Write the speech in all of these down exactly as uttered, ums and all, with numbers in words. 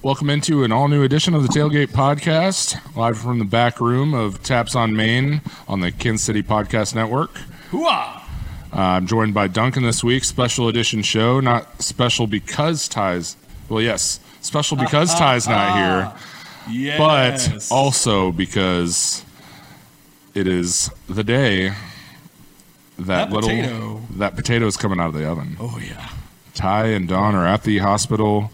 Welcome into an all-new edition of the Tailgate Podcast, live from the back room of Taps on Main on the Kin City Podcast Network. Hooah! Uh, I'm joined by Duncan this week, special edition show, not special because Ty's, well, yes, special because uh-huh. Ty's not uh-huh. here, yes. But also because it is the day that, that little potato. that potato is coming out of the oven. Oh, yeah. Ty and Don are at the hospital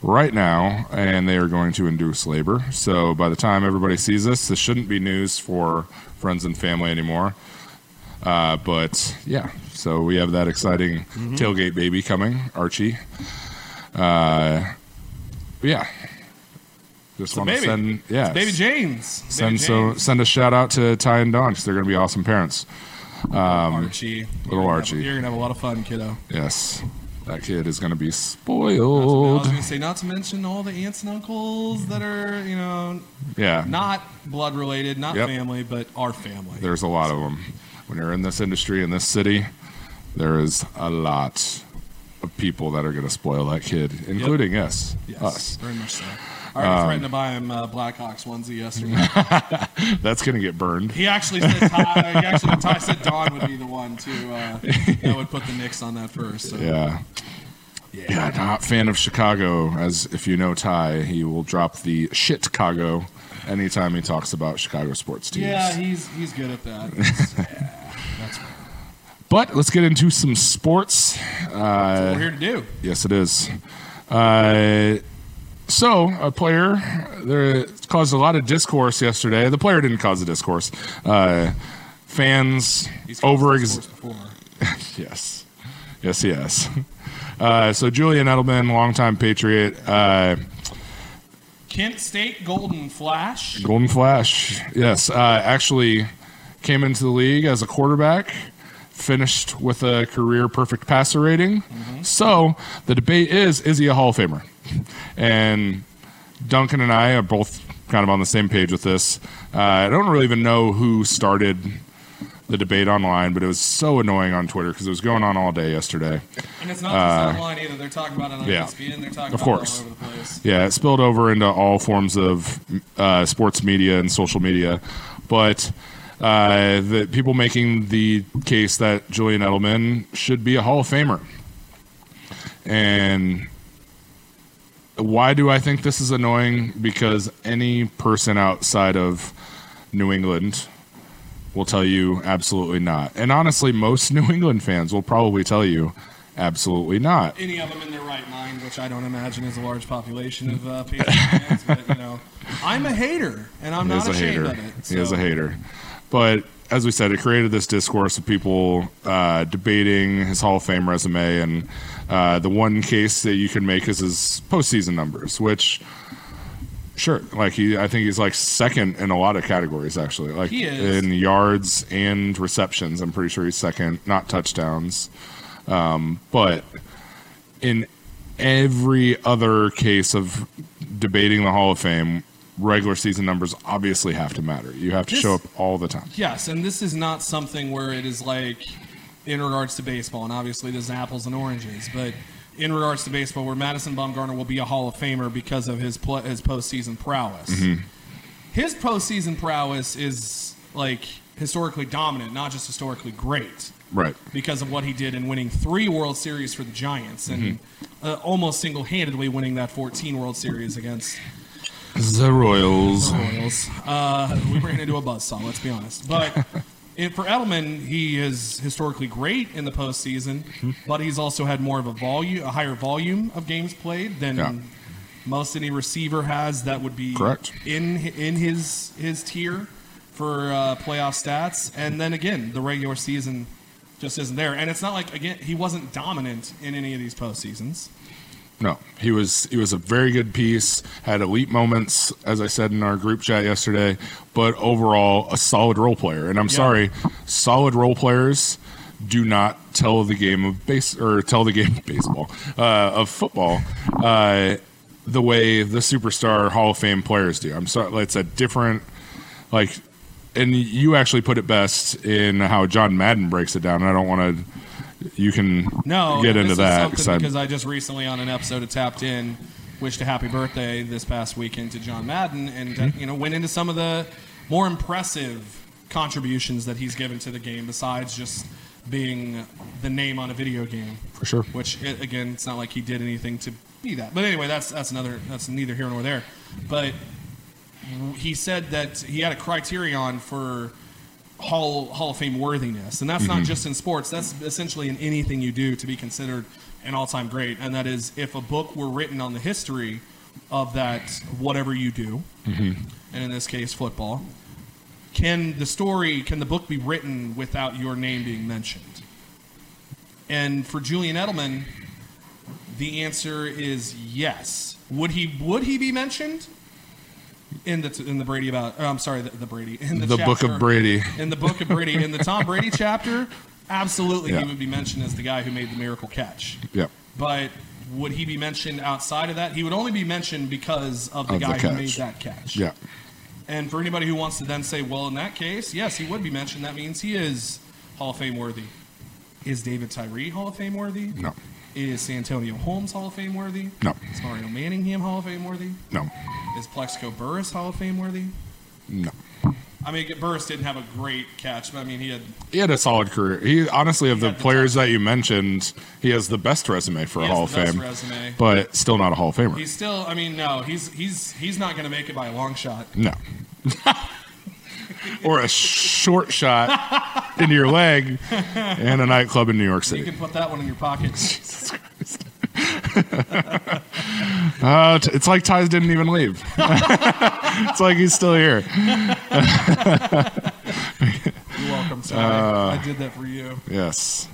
right now, and they are going to induce labor. So by the time everybody sees this, this shouldn't be news for friends and family anymore. Uh, but, yeah, so we have that exciting mm-hmm. tailgate baby coming, Archie. Uh, yeah. Just want to send – yeah. It's baby James. Send, baby James. So, send a shout-out to Ty and Don because they're going to be awesome parents. Um, Archie. Little you're Archie. Have, you're going to have a lot of fun, kiddo. Yes. That kid is going to be spoiled. Not to, I was going to say, not to mention all the aunts and uncles that are, you know, yeah. not blood-related, not yep. family, but our family. There's a lot so. of them. When you're in this industry, in this city, there is a lot of people that are going to spoil that kid, including yep. us. Yes, us. Very much so. I already um, threatened to buy him uh, Blackhawks onesie yesterday. That's going to get burned. He actually said Ty, he actually, Ty said Don would be the one to uh, that would put the Knicks on that first. So. Yeah. Yeah, yeah, not fan of Chicago, as if you know Ty, he will drop the shit-cago anytime he talks about Chicago sports teams. Yeah, he's he's good at that. yeah, that's right. But let's get into some sports. Uh, that's what we're here to do. Yes, it is. Uh, so, a player there caused a lot of discourse yesterday. The player didn't cause the discourse. Uh, fans over ex- Yes. Yes, he has. Uh, so, Julian Edelman, longtime Patriot. Uh, Kent State Golden Flash. Golden Flash, yes. Uh, actually came into the league as a quarterback, finished with a career perfect passer rating. Mm-hmm. So, the debate is, is he a Hall of Famer? And Duncan and I are both kind of on the same page with this. Uh, I don't really even know who started the debate online, but it was so annoying on Twitter because it was going on all day yesterday. And it's not just uh, online either. They're talking about it on yeah, E S P N. They're talking about course. it all over the place. Yeah, it spilled over into all forms of uh, sports media and social media. But uh, the people making the case that Julian Edelman should be a Hall of Famer. And why do I think this is annoying? Because any person outside of New England – will tell you absolutely not. And honestly, most New England fans will probably tell you absolutely not. Any of them in their right mind, which I don't imagine is a large population of uh, Patriots fans, but, you know, I'm a hater, and I'm he not ashamed of it. So. He is a hater. But, as we said, it created this discourse of people uh, debating his Hall of Fame resume, and uh, the one case that you can make is his postseason numbers, which... Sure. Like he, I think he's like second in a lot of categories, actually. Like he is. In yards and receptions, I'm pretty sure he's second, not touchdowns. Um, but in every other case of debating the Hall of Fame, regular season numbers obviously have to matter. You have to this, show up all the time. Yes, and this is not something where it is like in regards to baseball, and obviously there's apples and oranges, but in regards to baseball, where Madison Bumgarner will be a Hall of Famer because of his pl- his postseason prowess. Mm-hmm. His postseason prowess is, like, historically dominant, not just historically great. Right. Because of what he did in winning three World Series for the Giants and mm-hmm. uh, almost single-handedly winning that fourteen World Series against the Royals. The Royals. Uh, we ran into a buzzsaw, let's be honest. But... It, for Edelman, he is historically great in the postseason, but he's also had more of a volume, a higher volume of games played than yeah. most any receiver has. That would be correct in in his his tier for uh, playoff stats. And then again, the regular season just isn't there. And it's not like again he wasn't dominant in any of these postseasons. No, he was he was a very good piece, had elite moments, as I said in our group chat yesterday, but overall a solid role player. And I'm yeah. sorry, solid role players do not tell the game of base or tell the game of baseball, uh, of football, uh, the way the superstar Hall of Fame players do. I'm sorry, it's a different like, and you actually put it best in how John Madden breaks it down. And I don't want to. You can no, get into that. No, this is something because I just recently on an episode of Tapped In wished a happy birthday this past weekend to John Madden, and mm-hmm. you know, went into some of the more impressive contributions that he's given to the game besides just being the name on a video game. For sure. Which, again, it's not like he did anything to be that. But anyway, that's that's another that's neither here nor there. But he said that he had a criterion for Hall Hall of Fame worthiness, and that's mm-hmm. not just in sports. That's essentially in anything you do to be considered an all-time great, and that is if a book were written on the history of that whatever you do, mm-hmm. and in this case football, can the story, can the book be written without your name being mentioned? And for Julian Edelman, the answer is yes. Would he would he be mentioned in the in the Brady about? Or I'm sorry, the, the Brady in the, the chapter, book of Brady in the book of Brady in the Tom Brady chapter? Absolutely, yeah. He would be mentioned as the guy who made the miracle catch. Yep. But would he be mentioned outside of that? He would only be mentioned because of the of guy the who made that catch. Yeah. And for anybody who wants to then say, well, in that case, yes, he would be mentioned. That means he is Hall of Fame worthy. Is David Tyree Hall of Fame worthy? No. Is Santonio Holmes Hall of Fame worthy? No. Is Mario Manningham Hall of Fame worthy? No. Is Plexico Burris Hall of Fame worthy? No. I mean, Burris didn't have a great catch, but I mean, he had he had a solid career. He honestly, of the players that you mentioned, he has the best resume for a Hall of Fame. Resume. But still not a Hall of Famer. He's still, I mean, no, he's he's he's not going to make it by a long shot. No. Or a short shot into your leg and a nightclub in New York City. You can put that one in your pocket. Jesus Christ. uh, t- it's like Ty's didn't even leave. It's like he's still here. You're welcome, Ty. Uh, I did that for you. Yes.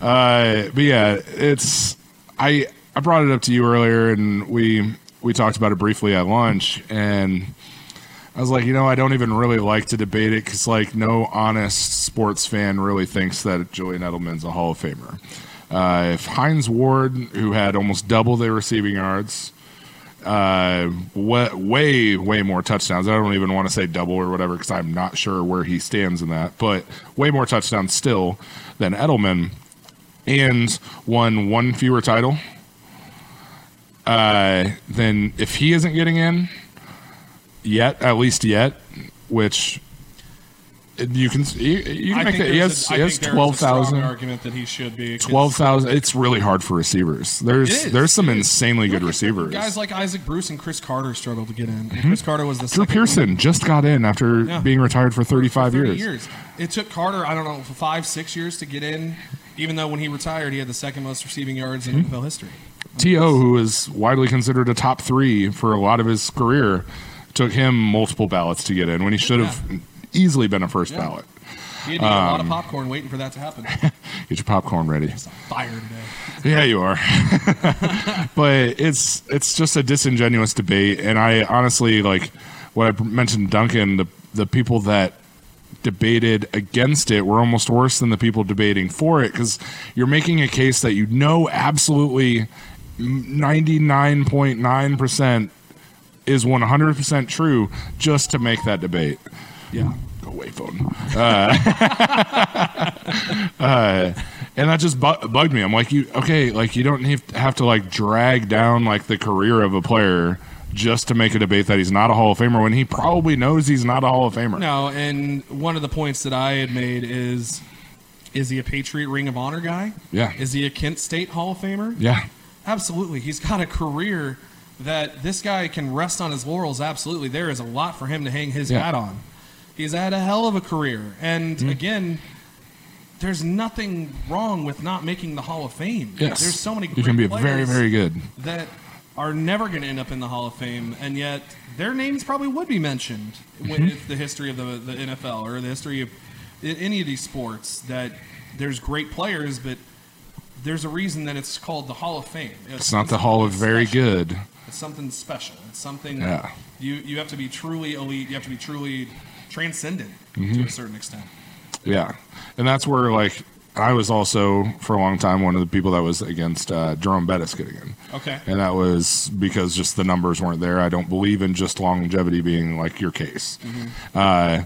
Uh, but yeah, it's I I brought it up to you earlier, and we we talked about it briefly at lunch, and I was like, you know, I don't even really like to debate it because, like, no honest sports fan really thinks that Julian Edelman's a Hall of Famer. Uh, if Hines Ward, who had almost double their receiving yards, uh, way, way, way more touchdowns. I don't even want to say double or whatever because I'm not sure where he stands in that, but way more touchdowns still than Edelman, and won one fewer title. Uh, then if he isn't getting in yet, at least yet, which... You can, you, you can make that. He has, a, he has twelve thousand. Argument that he should be twelve thousand. It's really hard for receivers. There's there's some insanely good receivers. Guys like Isaac Bruce and Chris Carter struggled to get in. Mm-hmm. Chris Carter was the Drew Pearson one. Just got in after yeah. being retired for thirty-five for thirty years. years. It took Carter, I don't know, five, six years to get in. Even though when he retired, he had the second most receiving yards in mm-hmm. N F L history. T O, who is widely considered a top three for a lot of his career, took him multiple ballots to get in when he should have. Yeah. Easily been a first yeah. ballot. He had um, a lot of popcorn waiting for that to happen. Get your popcorn ready. I'm fire today. Yeah, you are. But it's it's just a disingenuous debate, and I honestly, like what I mentioned, Duncan, the the people that debated against it were almost worse than the people debating for it, because you're making a case that you know absolutely ninety-nine point nine percent is one hundred percent true just to make that debate. Yeah, go away, phone. Uh, uh, and that just bu- bugged me. I'm like, you okay? Like, you don't have to like drag down like the career of a player just to make a debate that he's not a Hall of Famer when he probably knows he's not a Hall of Famer. No, and one of the points that I had made is, is he a Patriot Ring of Honor guy? Yeah. Is he a Kent State Hall of Famer? Yeah. Absolutely. He's got a career that this guy can rest on his laurels. Absolutely, there is a lot for him to hang his yeah. hat on. He's had a hell of a career. And, mm-hmm. again, there's nothing wrong with not making the Hall of Fame. Yes. There's so many great players. You can be very, very good. That are never going to end up in the Hall of Fame, and yet their names probably would be mentioned mm-hmm. when it's the history of the, the N F L or the history of any of these sports, that there's great players, but there's a reason that it's called the Hall of Fame. It's, it's not the Hall of Very Good. It's something special. It's something yeah. that you, you have to be truly elite. You have to be truly... transcendent mm-hmm. to a certain extent. Yeah. And that's where, like, I was also for a long time one of the people that was against uh, Jerome Bettis getting in. Okay. And that was because just the numbers weren't there. I don't believe in just longevity being like your case. Mm-hmm. Uh,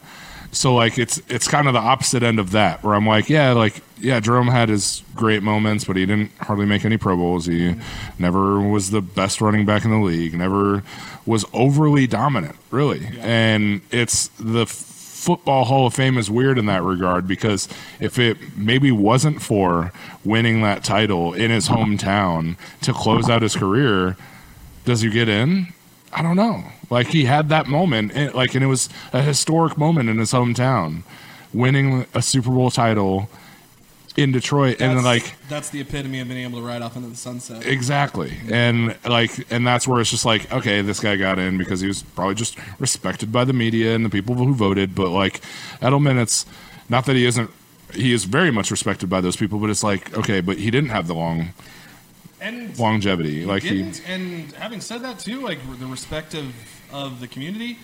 So, like, it's it's kind of the opposite end of that, where I'm like, yeah, like, yeah, Jerome had his great moments, but he didn't hardly make any Pro Bowls. He never was the best running back in the league, never was overly dominant, really. Yeah. And it's the Football Hall of Fame is weird in that regard, because if it maybe wasn't for winning that title in his hometown to close out his career, does he get in? I don't know. Like, he had that moment, like, and it was a historic moment in his hometown, winning a Super Bowl title in Detroit, that's, and like that's the epitome of being able to ride off into the sunset. Exactly, and like, and that's where it's just like, okay, this guy got in because he was probably just respected by the media and the people who voted. But like Edelman, it's not that he isn't; he is very much respected by those people. But it's like, okay, but he didn't have the long and longevity. He like didn't, he, and having said that too, like the respect of, of the community.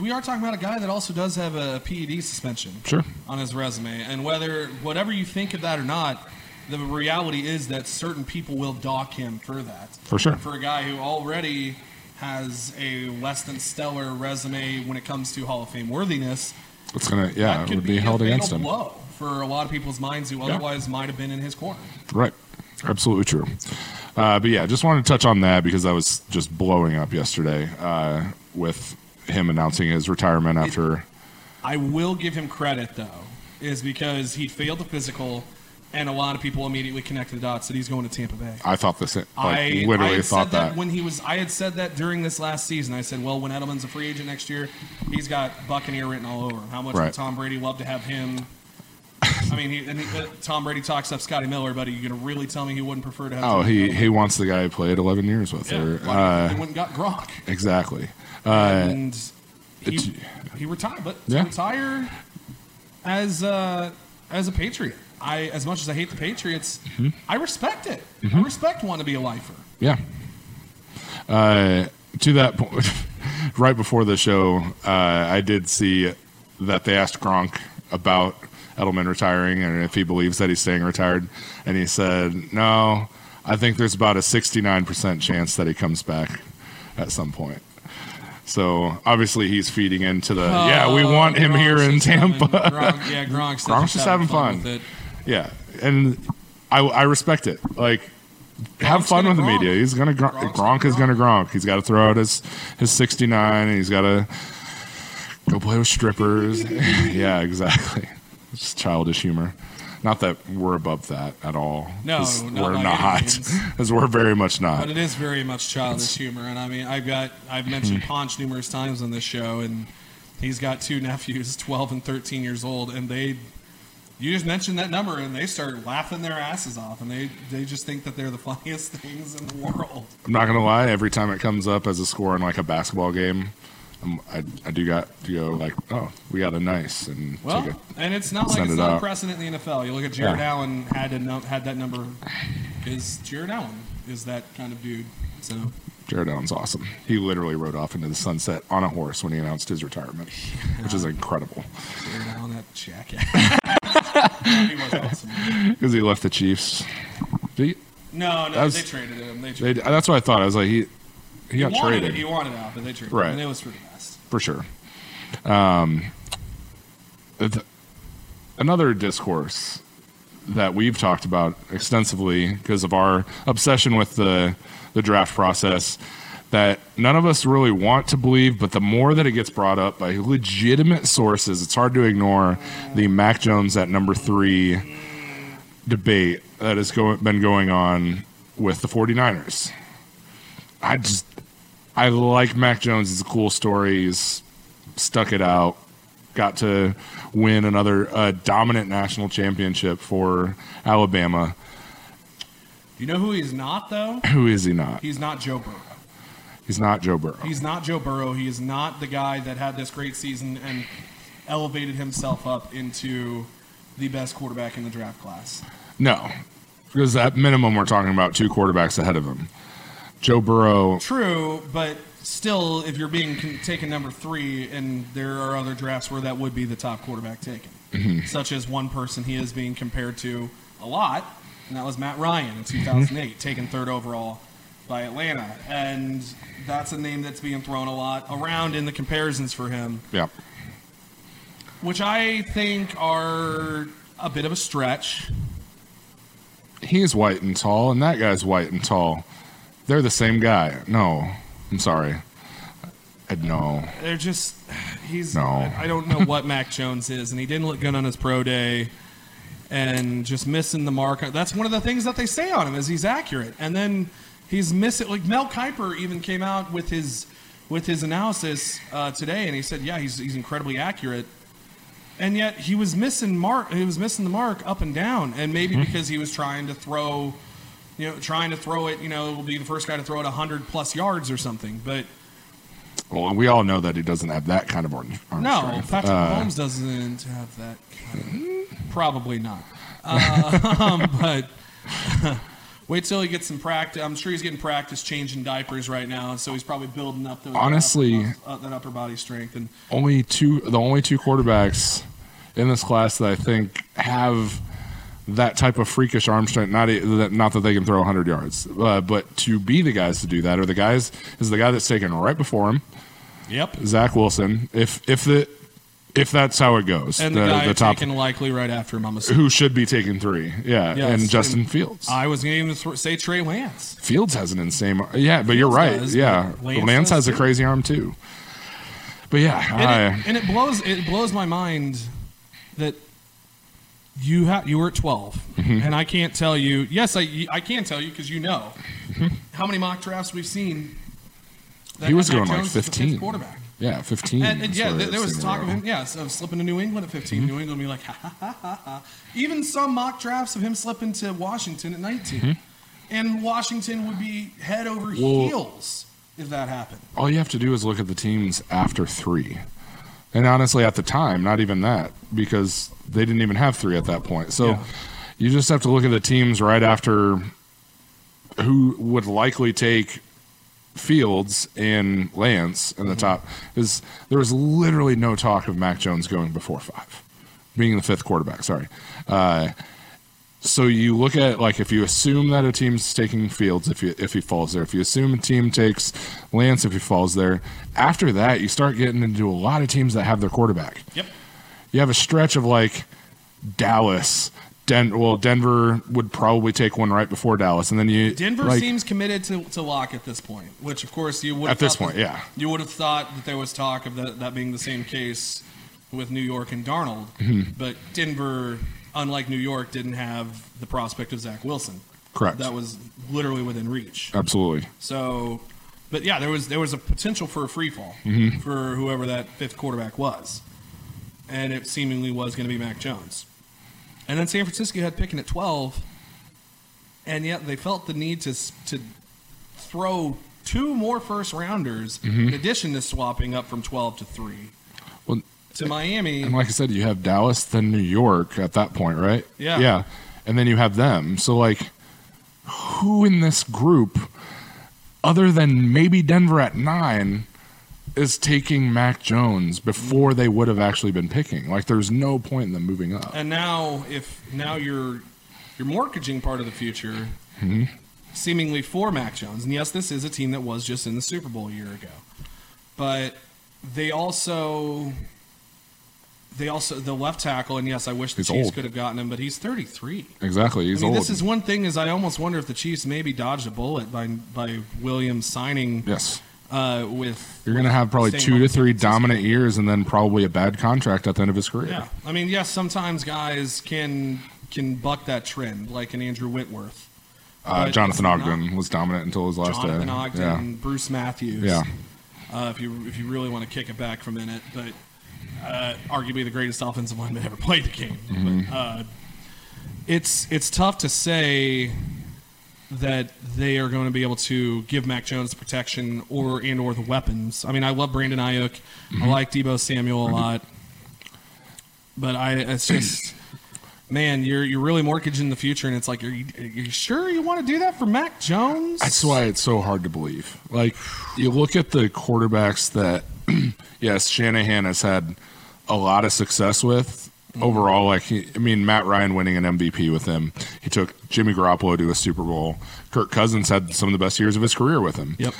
We are talking about a guy that also does have a P E D suspension sure. on his resume. And whether whatever you think of that or not, the reality is that certain people will dock him for that. For sure. For a guy who already has a less than stellar resume when it comes to Hall of Fame worthiness. It's gonna, yeah, that could it would be, be held against him. Blow for a lot of people's minds who otherwise yeah. might have been in his corner. Right. Absolutely true. Uh, but, yeah, just wanted to touch on that because I was just blowing up yesterday uh, with – him announcing his retirement after. I will give him credit, though, is because he failed the physical, and a lot of people immediately connected the dots that he's going to Tampa Bay. I thought this. Like, I literally I thought that, that when he was. I had said that during this last season. I said, well, when Edelman's a free agent next year, he's got Buccaneer written all over him. How much right. would Tom Brady love to have him? I mean, he, and he, uh, Tom Brady talks up Scotty Miller, but are you going to really tell me he wouldn't prefer to have? Oh, he, he wants the guy he played eleven years with. Yeah, or, uh, he went and got Gronk. Exactly. Uh, and he, he retired, but yeah. to retire as a, as a Patriot. I, as much as I hate the Patriots, mm-hmm. I respect it. Mm-hmm. I respect wanting to be a lifer. Yeah. Uh, to that point, right before the show, uh, I did see that they asked Gronk about Edelman retiring and if he believes that he's staying retired, and he said, no, I think there's about a sixty-nine percent chance that he comes back at some point. So, obviously, he's feeding into the, uh, yeah, we want him Gronk's here in Tampa. Gronk, yeah, Gronk's, Gronk's just having fun. fun. With it. Yeah, and I, I respect it. Like, Gronk's have fun with Gronk. the media. He's gonna Gronk, Gronk, Gronk is gonna Gronk. He's got to throw out his, his sixty-nine, and he's got to go play with strippers. yeah, exactly. It's just childish humor. Not that we're above that at all. No, not we're not. Because we're very much not. But it is very much childish it's, humor, and I mean, I've got I've mentioned Ponch numerous times on this show, and he's got two nephews, twelve and thirteen years old, and they, you just mentioned that number, and they start laughing their asses off, and they they just think that they're the funniest things in the world. I'm not gonna lie. Every time it comes up as a score in like a basketball game, I, I do got to go like, oh, we got a nice. And well, take a, and it's not like it's not a precedent in the N F L. You look at Jared yeah. Allen, had, a num- had that number. Is Jared Allen is that kind of dude. So Jared Allen's awesome. He literally rode off into the sunset on a horse when he announced his retirement, yeah. which is incredible. Jared Allen, that jackass. He was awesome. Because he left the Chiefs. Did he? No, no, was, they traded him. They traded they, him. That's what I thought. I was like, he, he, he got wanted, traded. He wanted out, but they traded right. him. And it was pretty bad. For sure. Um, th- another discourse that we've talked about extensively because of our obsession with the, the draft process that none of us really want to believe, but the more that it gets brought up by legitimate sources, it's hard to ignore the Mac Jones at number three debate that has go- been going on with the 49ers. I just... I like Mac Jones. He's a cool story. He's stuck it out. Got to win another uh, dominant national championship for Alabama. Do you know who he's not, though? Who is he not? He's not Joe Burrow. He's not Joe Burrow. He's not Joe Burrow. He is not the guy that had this great season and elevated himself up into the best quarterback in the draft class. No, because at minimum we're talking about two quarterbacks ahead of him. Joe Burrow. True, but still, if you're being con- taken number three, and there are other drafts where that would be the top quarterback taken, mm-hmm. such as one person he is being compared to a lot, and that was Matt Ryan in two thousand eight, mm-hmm. taken third overall by Atlanta. And that's a name that's being thrown a lot around in the comparisons for him. Yeah. which I think are a bit of a stretch. He's white and tall, and that guy's white and tall. They're the same guy. No, I'm sorry. No. They're just, he's, no. I don't know what Mac Jones is, and he didn't look good on his pro day, and just missing the mark. That's one of the things that they say on him is he's accurate. And then he's missing, like Mel Kiper even came out with his with his analysis uh, today, and he said, yeah, he's he's incredibly accurate. And yet he was missing mark. He was missing the mark up and down, and maybe mm-hmm. because he was trying to throw, you know, trying to throw it. You know, will be the first guy to throw it one hundred plus yards or something. But well, we all know that he doesn't have that kind of arm no, strength. No, Patrick uh, Mahomes doesn't have that. Kind of, probably not. Uh, but wait till he gets some practice. I'm sure he's getting practice changing diapers right now, so he's probably building up those honestly upper, uh, that upper body strength. And only two, the only two quarterbacks in this class that I think have that type of freakish arm strength. Not not that they can throw one hundred yards, uh, but to be the guys to do that are the guys is the guy that's taken right before him. Yep, Zach Wilson. If if the if that's how it goes, and the, the guy the top, taken likely right after him, I'm assuming, who should be taking three. Yeah, yes, and Justin and Fields. I was going to th- say Trey Lance. Fields has an insane. Yeah, but Fields you're right. Does, yeah, Lance, Lance has too. a crazy arm too. But yeah, and, I, it, and it blows it blows my mind that. You ha- you were at twelve, mm-hmm. and I can't tell you. Yes, I I can tell you because you know mm-hmm. how many mock drafts we've seen. That he was Matt going Jones like fifteen. Quarterback. Yeah, fifteen. And, and yeah, th- there was talk of him. Yeah, so slipping to New England at fifteen. Mm-hmm. New England would be like, ha, ha, ha, ha, ha. Even some mock drafts of him slipping to Washington at nineteen, mm-hmm. and Washington would be head over well, heels if that happened. All you have to do is look at the teams after three. And honestly, at the time, not even that, because they didn't even have three at that point. So yeah. you just have to look at the teams right after who would likely take Fields and Lance in the mm-hmm. top. Is there was literally no talk of Mac Jones going before five, being the fifth quarterback, sorry. Uh, so you look at, like, if you assume that a team's taking Fields if you, if he falls there, if you assume a team takes Lance if he falls there, after that you start getting into a lot of teams that have their quarterback. Yep. You have a stretch of like Dallas, Den- well, Denver would probably take one right before Dallas, and then you Denver like, seems committed to, to Locke at this point, which of course you would at this point, that, yeah, you would have thought that there was talk of that, that being the same case with New York and Darnold, mm-hmm. but Denver, unlike New York, didn't have the prospect of Zach Wilson. Correct. That was literally within reach. Absolutely. So, but yeah, there was there was a potential for a free fall mm-hmm. for whoever that fifth quarterback was. And it seemingly was going to be Mac Jones. And then San Francisco had picking at twelve, and yet they felt the need to to throw two more first-rounders mm-hmm. in addition to swapping up from twelve to three well, to Miami. And like I said, you have Dallas, then New York at that point, right? Yeah. Yeah, and then you have them. So, like, who in this group, other than maybe Denver at nine, is taking Mac Jones before they would have actually been picking? Like, there's no point in them moving up. And now, if now you're you're mortgaging part of the future, mm-hmm. seemingly for Mac Jones. And yes, this is a team that was just in the Super Bowl a year ago, but they also they also the left tackle. And yes, I wish the he's Chiefs old. could have gotten him, but he's thirty-three. Exactly, he's I mean, old. This is one thing is I almost wonder if the Chiefs maybe dodged a bullet by by Williams signing. Yes. Uh, with You're going to have probably two to three dominant years and then probably a bad contract at the end of his career. Yeah. I mean, yes, sometimes guys can can buck that trend, like an Andrew Whitworth. Uh, Jonathan Ogden not, was dominant until his last Jonathan day. Jonathan Ogden, yeah. Bruce Matthews. Yeah. Uh, if you if you really want to kick it back for a minute, but uh, arguably the greatest offensive lineman ever played the game. Mm-hmm. But, uh, it's it's tough to say that they are going to be able to give Mac Jones the protection or and or the weapons. I mean, I love Brandon Ayuk. Mm-hmm. I like Deebo Samuel a lot. But I, it's just, man, you're you're really mortgaging the future, and it's like, are you, are you sure you want to do that for Mac Jones? That's why it's so hard to believe. Like, you look at the quarterbacks that, yes, Shanahan has had a lot of success with. Overall, like he, I mean, Matt Ryan winning an M V P with him. He took Jimmy Garoppolo to a Super Bowl. Kirk Cousins had some of the best years of his career with him. Yep.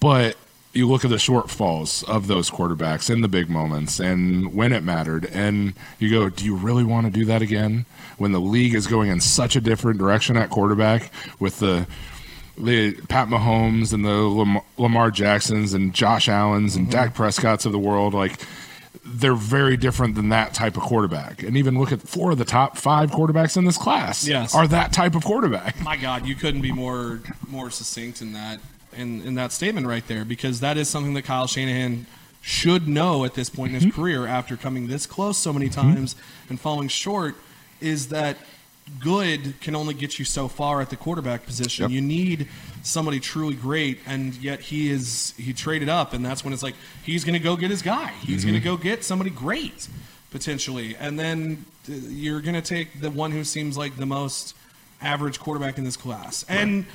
But you look at the shortfalls of those quarterbacks in the big moments and when it mattered, and you go, do you really want to do that again? When the league is going in such a different direction at quarterback with the the Pat Mahomes and the Lamar, Lamar Jacksons and Josh Allens and mm-hmm. Dak Prescotts of the world, like they're very different than that type of quarterback. And even look at four of the top five quarterbacks in this class yes. are that type of quarterback. My God, you couldn't be more more succinct in that. In, in that statement right there, because that is something that Kyle Shanahan should know at this point mm-hmm. in his career after coming this close so many mm-hmm. times and falling short, is that good can only get you so far at the quarterback position. Yep. You need somebody truly great, and yet he is he traded up, and that's when it's like he's going to go get his guy. He's mm-hmm. going to go get somebody great, potentially. And then you're going to take the one who seems like the most average quarterback in this class. Right. And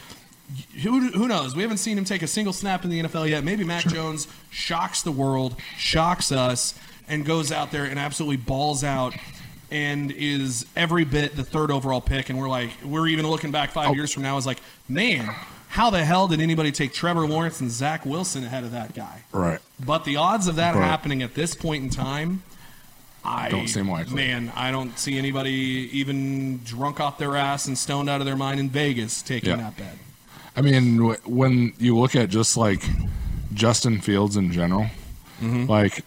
Who who knows? We haven't seen him take a single snap in the N F L yet. Maybe Mac sure. Jones shocks the world, shocks us, and goes out there and absolutely balls out and is every bit the third overall pick. And we're like, we're even looking back five oh. years from now is like, man, how the hell did anybody take Trevor Lawrence and Zach Wilson ahead of that guy? Right. But the odds of that right. happening at this point in time, I don't seem likely. Man, I don't see anybody even drunk off their ass and stoned out of their mind in Vegas taking yeah. that bet. I mean, when you look at just, like, Justin Fields in general, mm-hmm. like,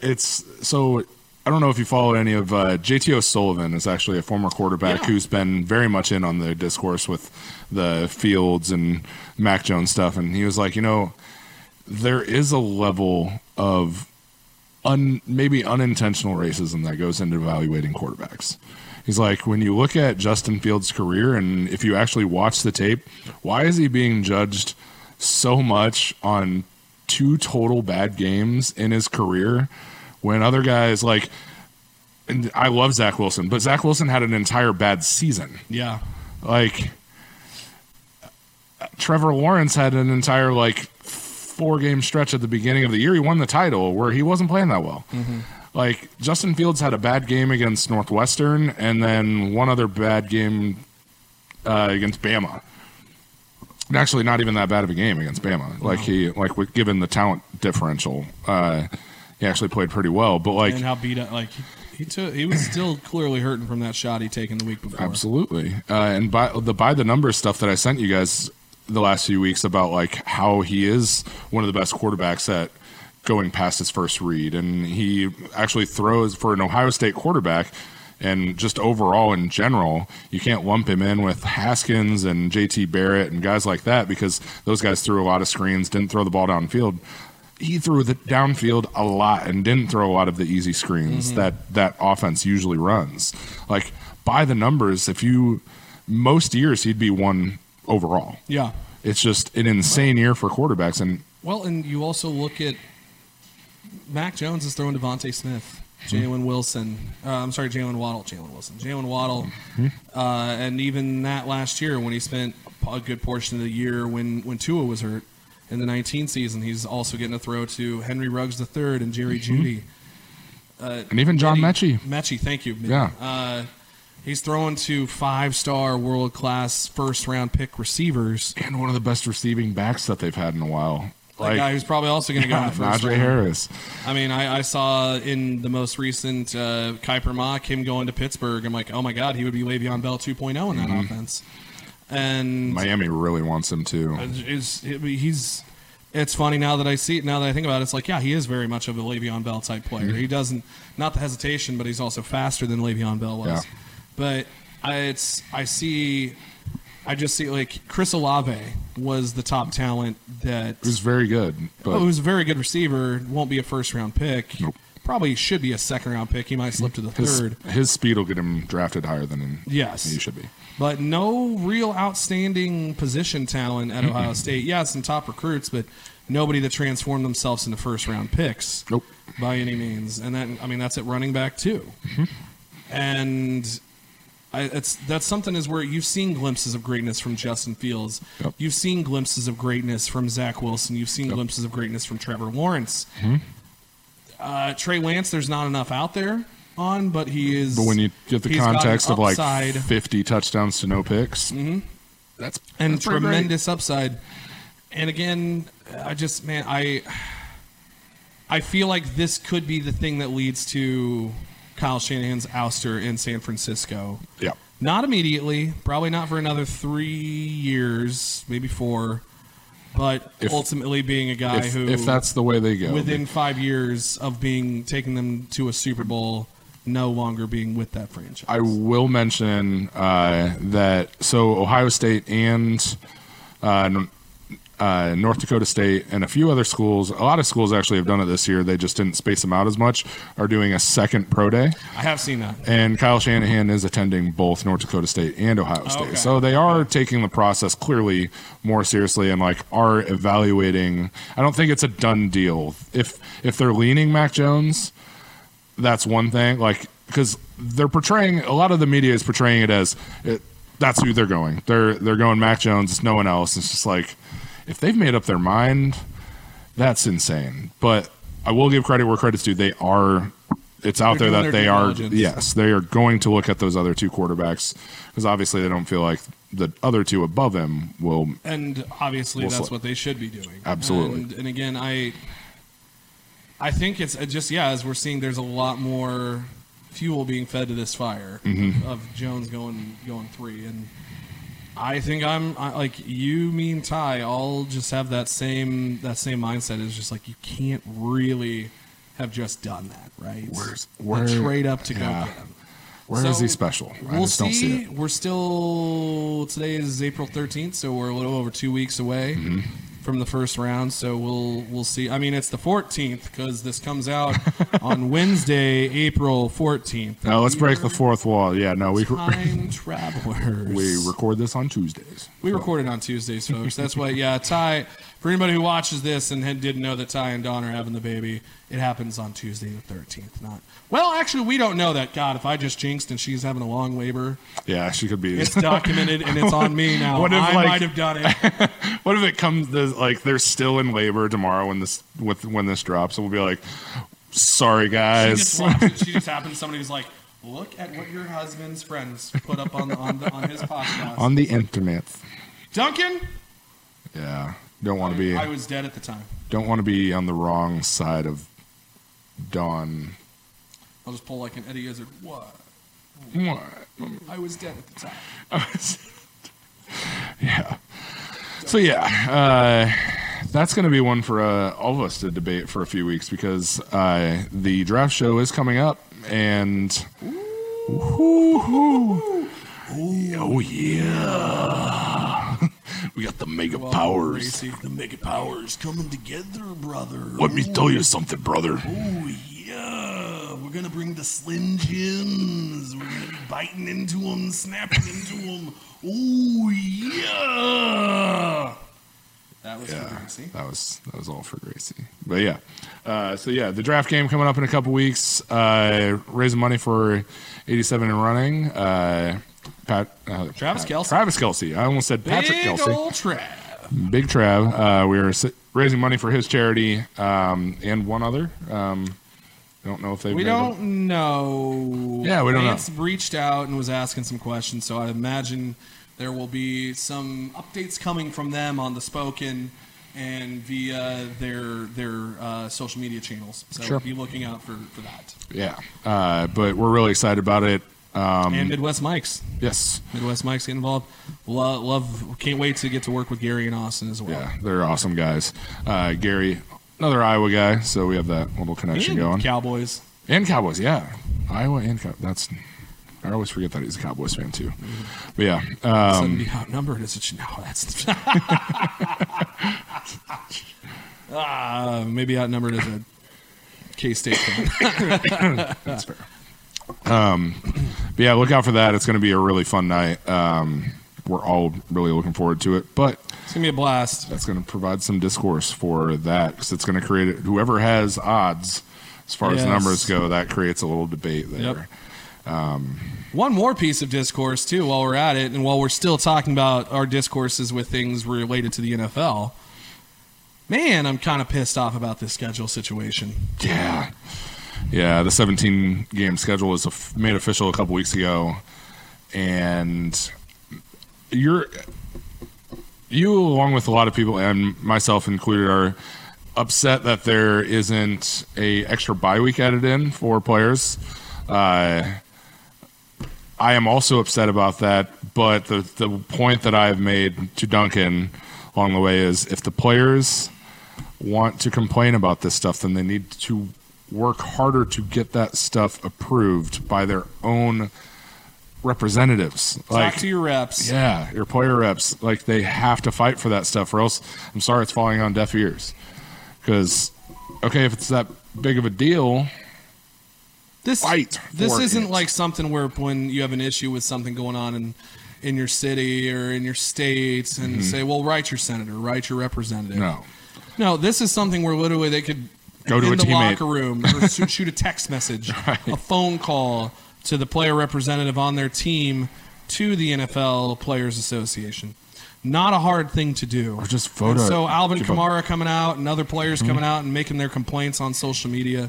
it's – so I don't know if you follow any of uh, – J T O'Sullivan is actually a former quarterback yeah. who's been very much in on the discourse with the Fields and Mac Jones stuff. And he was like, you know, there is a level of un, maybe unintentional racism that goes into evaluating quarterbacks. He's like, when you look at Justin Fields' career, and if you actually watch the tape, why is he being judged so much on two total bad games in his career when other guys like, and I love Zach Wilson, but Zach Wilson had an entire bad season. Yeah. Like, Trevor Lawrence had an entire, like, four-game stretch at the beginning of the year. He won the title where he wasn't playing that well. Mm-hmm. Like, Justin Fields had a bad game against Northwestern and then one other bad game uh, against Bama. And actually, not even that bad of a game against Bama. Like, wow. he, like, given the talent differential, uh, he actually played pretty well. But, like, and how beat up, like, he took, he was still clearly hurting from that shot he'd taken the week before. Absolutely. Uh, and by the by the numbers stuff that I sent you guys the last few weeks about, like, how he is one of the best quarterbacks at going past his first read, and he actually throws for an Ohio State quarterback, and just overall in general, you can't lump him in with Haskins and J T Barrett and guys like that because those guys threw a lot of screens, didn't throw the ball downfield. He threw the downfield a lot and didn't throw a lot of the easy screens mm-hmm. that that offense usually runs. Like, by the numbers, if you most years he'd be one overall. Yeah, it's just an insane year for quarterbacks. And well, and you also look at Mac Jones is throwing Devontae Smith, Jalen Wilson. Uh, I'm sorry, Jalen Waddle. Jalen Wilson. Jalen Waddle. Uh, and even that last year when he spent a good portion of the year when, when Tua was hurt in the nineteen season, he's also getting a throw to Henry Ruggs the third and Jerry mm-hmm. Jeudy. Uh, and even John Mechie. Mechie, thank you. Man. Yeah. Uh, he's throwing to five-star, world-class, first-round pick receivers. And one of the best receiving backs that they've had in a while. That like, guy who's probably also going to yeah, go in the first Najee round. Harris. I mean, I, I saw in the most recent uh, Kuiper mock him going to Pittsburgh. I'm like, oh, my God, he would be Le'Veon Bell two point oh in that mm-hmm. offense. And Miami really wants him, too. It's, it, he's, it's funny now that I see it, now that I think about it, it's like, yeah, he is very much of a Le'Veon Bell type player. Mm-hmm. He doesn't – not the hesitation, but he's also faster than Le'Veon Bell was. Yeah. But I, it's I see – I just see, like, Chris Olave was the top talent that... He was very good. But... Oh, he was a very good receiver. Won't be a first-round pick. Nope. Probably should be a second-round pick. He might slip to the his, third. His speed will get him drafted higher than yes. he should be. But no real outstanding position talent at mm-hmm. Ohio State. Yeah, some top recruits, but nobody that transformed themselves into first-round picks nope. by any means. And, that I mean, that's at running back, too. Mm-hmm. And... I, it's, that's something is where you've seen glimpses of greatness from Justin Fields. Yep. You've seen glimpses of greatness from Zach Wilson. You've seen yep. glimpses of greatness from Trevor Lawrence. Mm-hmm. Uh, Trey Lance, there's not enough out there on, but he is. But when you get the context of like fifty touchdowns to no picks, mm-hmm. that's, that's and tremendous great. upside. and again, I just, man, I I feel like this could be the thing that leads to Kyle Shanahan's ouster in San Francisco. Yeah. Not immediately, probably not for another three years, maybe four, but if, ultimately being a guy if, who... If that's the way they go. Within five years of being taking them to a Super Bowl, no longer being with that franchise. I will mention uh, that, so Ohio State and uh, uh, North Dakota State and a few other schools, a lot of schools actually have done it this year, they just didn't space them out as much, are doing a second pro day. I have seen that. And Kyle Shanahan is attending both North Dakota State and Ohio State. Okay. So they are taking the process clearly more seriously and like are evaluating. I don't think it's a done deal. If if they're leaning Mac Jones, that's one thing, like, because they're portraying, a lot of the media is portraying it as it, that's who they're going. They're they're going Mac Jones. It's no one else. It's just like, if they've made up their mind, that's insane. But I will give credit where credit's due. They are. It's out they're there that they are. Yes, they are going to look at those other two quarterbacks because obviously they don't feel like the other two above him will. And obviously will that's slip. What they should be doing. Absolutely. And, and again, I. I think it's just, yeah, as we're seeing, there's a lot more fuel being fed to this fire mm-hmm. of Jones going going three. And I think I'm, I, like, you, me, and Ty all just have that same that same mindset. It's just like, you can't really have just done that, right? Where's where, trade up to yeah. go get him. Where so is he special? I we'll just don't see, see it. We're still, today is April thirteenth, so we're a little over two weeks away. Mm-hmm. From the first round, so we'll we'll see. I mean, it's the fourteenth because this comes out on Wednesday, April fourteenth. No, let's break the fourth wall. Yeah, no, we time travelers. We record this on Tuesdays. We so. record it on Tuesdays, folks. That's why. Yeah, Ty. For anybody who watches this and had, didn't know that Ty and Don are having the baby, it happens on Tuesday the thirteenth. Not well. Actually, we don't know that. God, if I just jinxed and she's having a long labor. Yeah, she could be. It's documented and it's on me now. What if, I like, might have done it. What if it comes to, like, they're still in labor tomorrow when this with when this drops, and we'll be like, sorry guys. She just laughs and she just happens. Somebody who's like, look at what your husband's friends put up on on, the, on his podcast on the internet. Duncan. Yeah. Don't want to be. I was dead at the time. Don't want to be on the wrong side of dawn. I'll just pull like an Eddie Izzard. What? What? I was dead at the time. I was yeah. So yeah, uh, that's going to be one for uh, all of us to debate for a few weeks because uh, the draft show is coming up and. Ooh. Oh yeah. We got the mega well, powers. Crazy. The mega powers coming together, brother. Let Ooh. me tell you something, brother. Oh, yeah. We're going to bring the Slim Jims. We're going to be biting into them, snapping into them. Oh, yeah. That was yeah, for Gracie. That was, that was all for Gracie. But, yeah. Uh, so, yeah, the draft game coming up in a couple weeks. Uh, raising money for eighty-seven and running. Uh Pat, uh, Travis Pat, Kelsey. Travis Kelsey. I almost said Patrick Big Kelsey. Big old Trav. Big Trav. Uh, we are raising money for his charity um, and one other. Um, I don't know if they. We don't it. know. Yeah, we don't Lance know. Lance reached out and was asking some questions, so I imagine there will be some updates coming from them on the spoken and via their their uh, social media channels. So sure. Be looking out for, for that. Yeah, uh, but we're really excited about it. Um, and Midwest Mikes. Yes. Midwest Mikes get involved. Love, love, can't wait to get to work with Gary and Austin as well. Yeah, they're awesome guys. Uh, Gary, another Iowa guy, so we have that little connection and going. Cowboys. And Cowboys, yeah. Iowa and Cowboys. That's, I always forget that he's a Cowboys fan, too. Mm-hmm. But, yeah. Um, Suddenly be outnumbered, is it? No, that's. uh, maybe outnumbered as a K-State fan. That's fair. Um, but yeah, look out for that. It's going to be a really fun night. Um, we're all really looking forward to it, but it's going to be a blast. That's going to provide some discourse for that because it's going to create it. Whoever has odds as far yes. as numbers go, that creates a little debate there. Yep. Um, one more piece of discourse too, while we're at it. And while we're still talking about our discourses with things related to the N F L, man, I'm kind of pissed off about this schedule situation. Yeah. Yeah, the seventeen-game schedule was made official a couple weeks ago, and you're you, along with a lot of people, and myself included, are upset that there isn't a extra bye week added in for players. Uh, I am also upset about that, but the, the point that I've made to Duncan along the way is if the players want to complain about this stuff, then they need to work harder to get that stuff approved by their own representatives. Talk like, to your reps. Yeah, your player reps. Like, they have to fight for that stuff, or else, I'm sorry, it's falling on deaf ears. Because, okay, if it's that big of a deal, this, fight for This isn't it. Like something where when you have an issue with something going on in, in your city or in your states and mm-hmm. say, well, write your senator, write your representative. No. No, this is something where literally they could go to in a the teammate. Locker room or shoot a text message, right. a phone call to the player representative on their team to the N F L Players Association. Not a hard thing to do. Or just photo. And so Alvin Kamara coming out and other players mm-hmm. coming out and making their complaints on social media.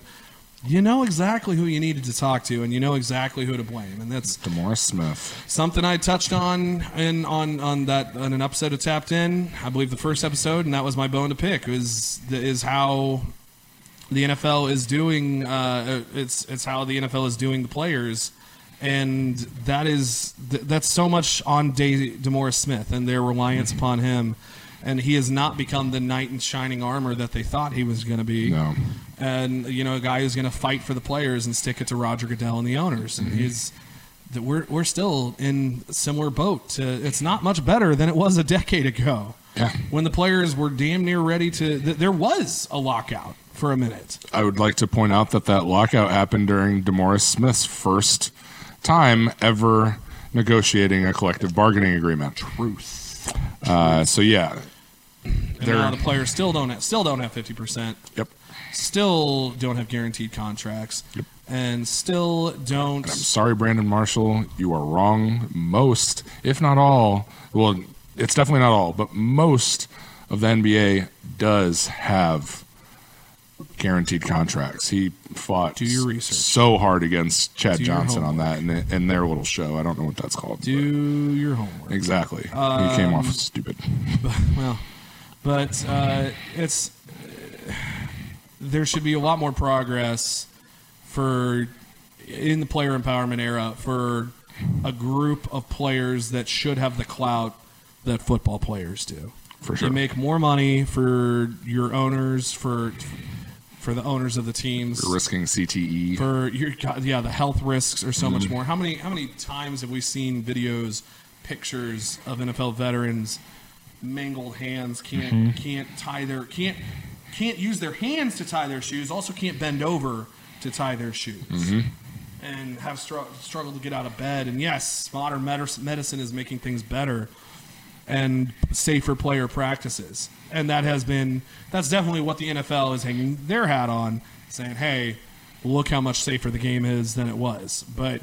You know exactly who you needed to talk to, and you know exactly who to blame, and that's DeMaurice Smith. Something I touched on in on on that on an episode of Tapped In, I believe the first episode, and that was my bone to pick is is how the N F L is doing. Uh, it's it's how the N F L is doing the players, and that is that's so much on De- DeMaurice Smith and their reliance mm-hmm. upon him. And he has not become the knight in shining armor that they thought he was going to be. No. And, you know, a guy who's going to fight for the players and stick it to Roger Goodell and the owners. And mm-hmm. he's – we're we're still in a similar boat. To, it's not much better than it was a decade ago yeah. when the players were damn near ready to th- – there was a lockout for a minute. I would like to point out that that lockout happened during DeMaurice Smith's first time ever negotiating a collective bargaining agreement. Truth. Uh, so yeah, and now the players still don't have, still don't have fifty percent. Yep. Still don't have guaranteed contracts. Yep. And still don't. And I'm sorry, Brandon Marshall, you are wrong. Most, if not all, well, it's definitely not all, but most of the N B A does have guaranteed contracts. He fought Do your research. So hard against Chad Johnson on that and, and their little show. I don't know what that's called. Do your homework. Exactly. Um, he came off stupid. But, well, but uh, it's uh, there should be a lot more progress for in the player empowerment era for a group of players that should have the clout that football players do. For sure. You make more money for your owners for. For the owners of the teams, for risking C T E. For your, yeah, the health risks are so mm-hmm. much more. How many how many times have we seen videos, pictures of N F L veterans, mangled hands, can't mm-hmm. can't tie their can't can't use their hands to tie their shoes, also can't bend over to tie their shoes, mm-hmm. and have str- struggled to get out of bed. And yes, modern medicine is making things better and safer player practices. And that has been – that's definitely what the N F L is hanging their hat on, saying, hey, look how much safer the game is than it was. But,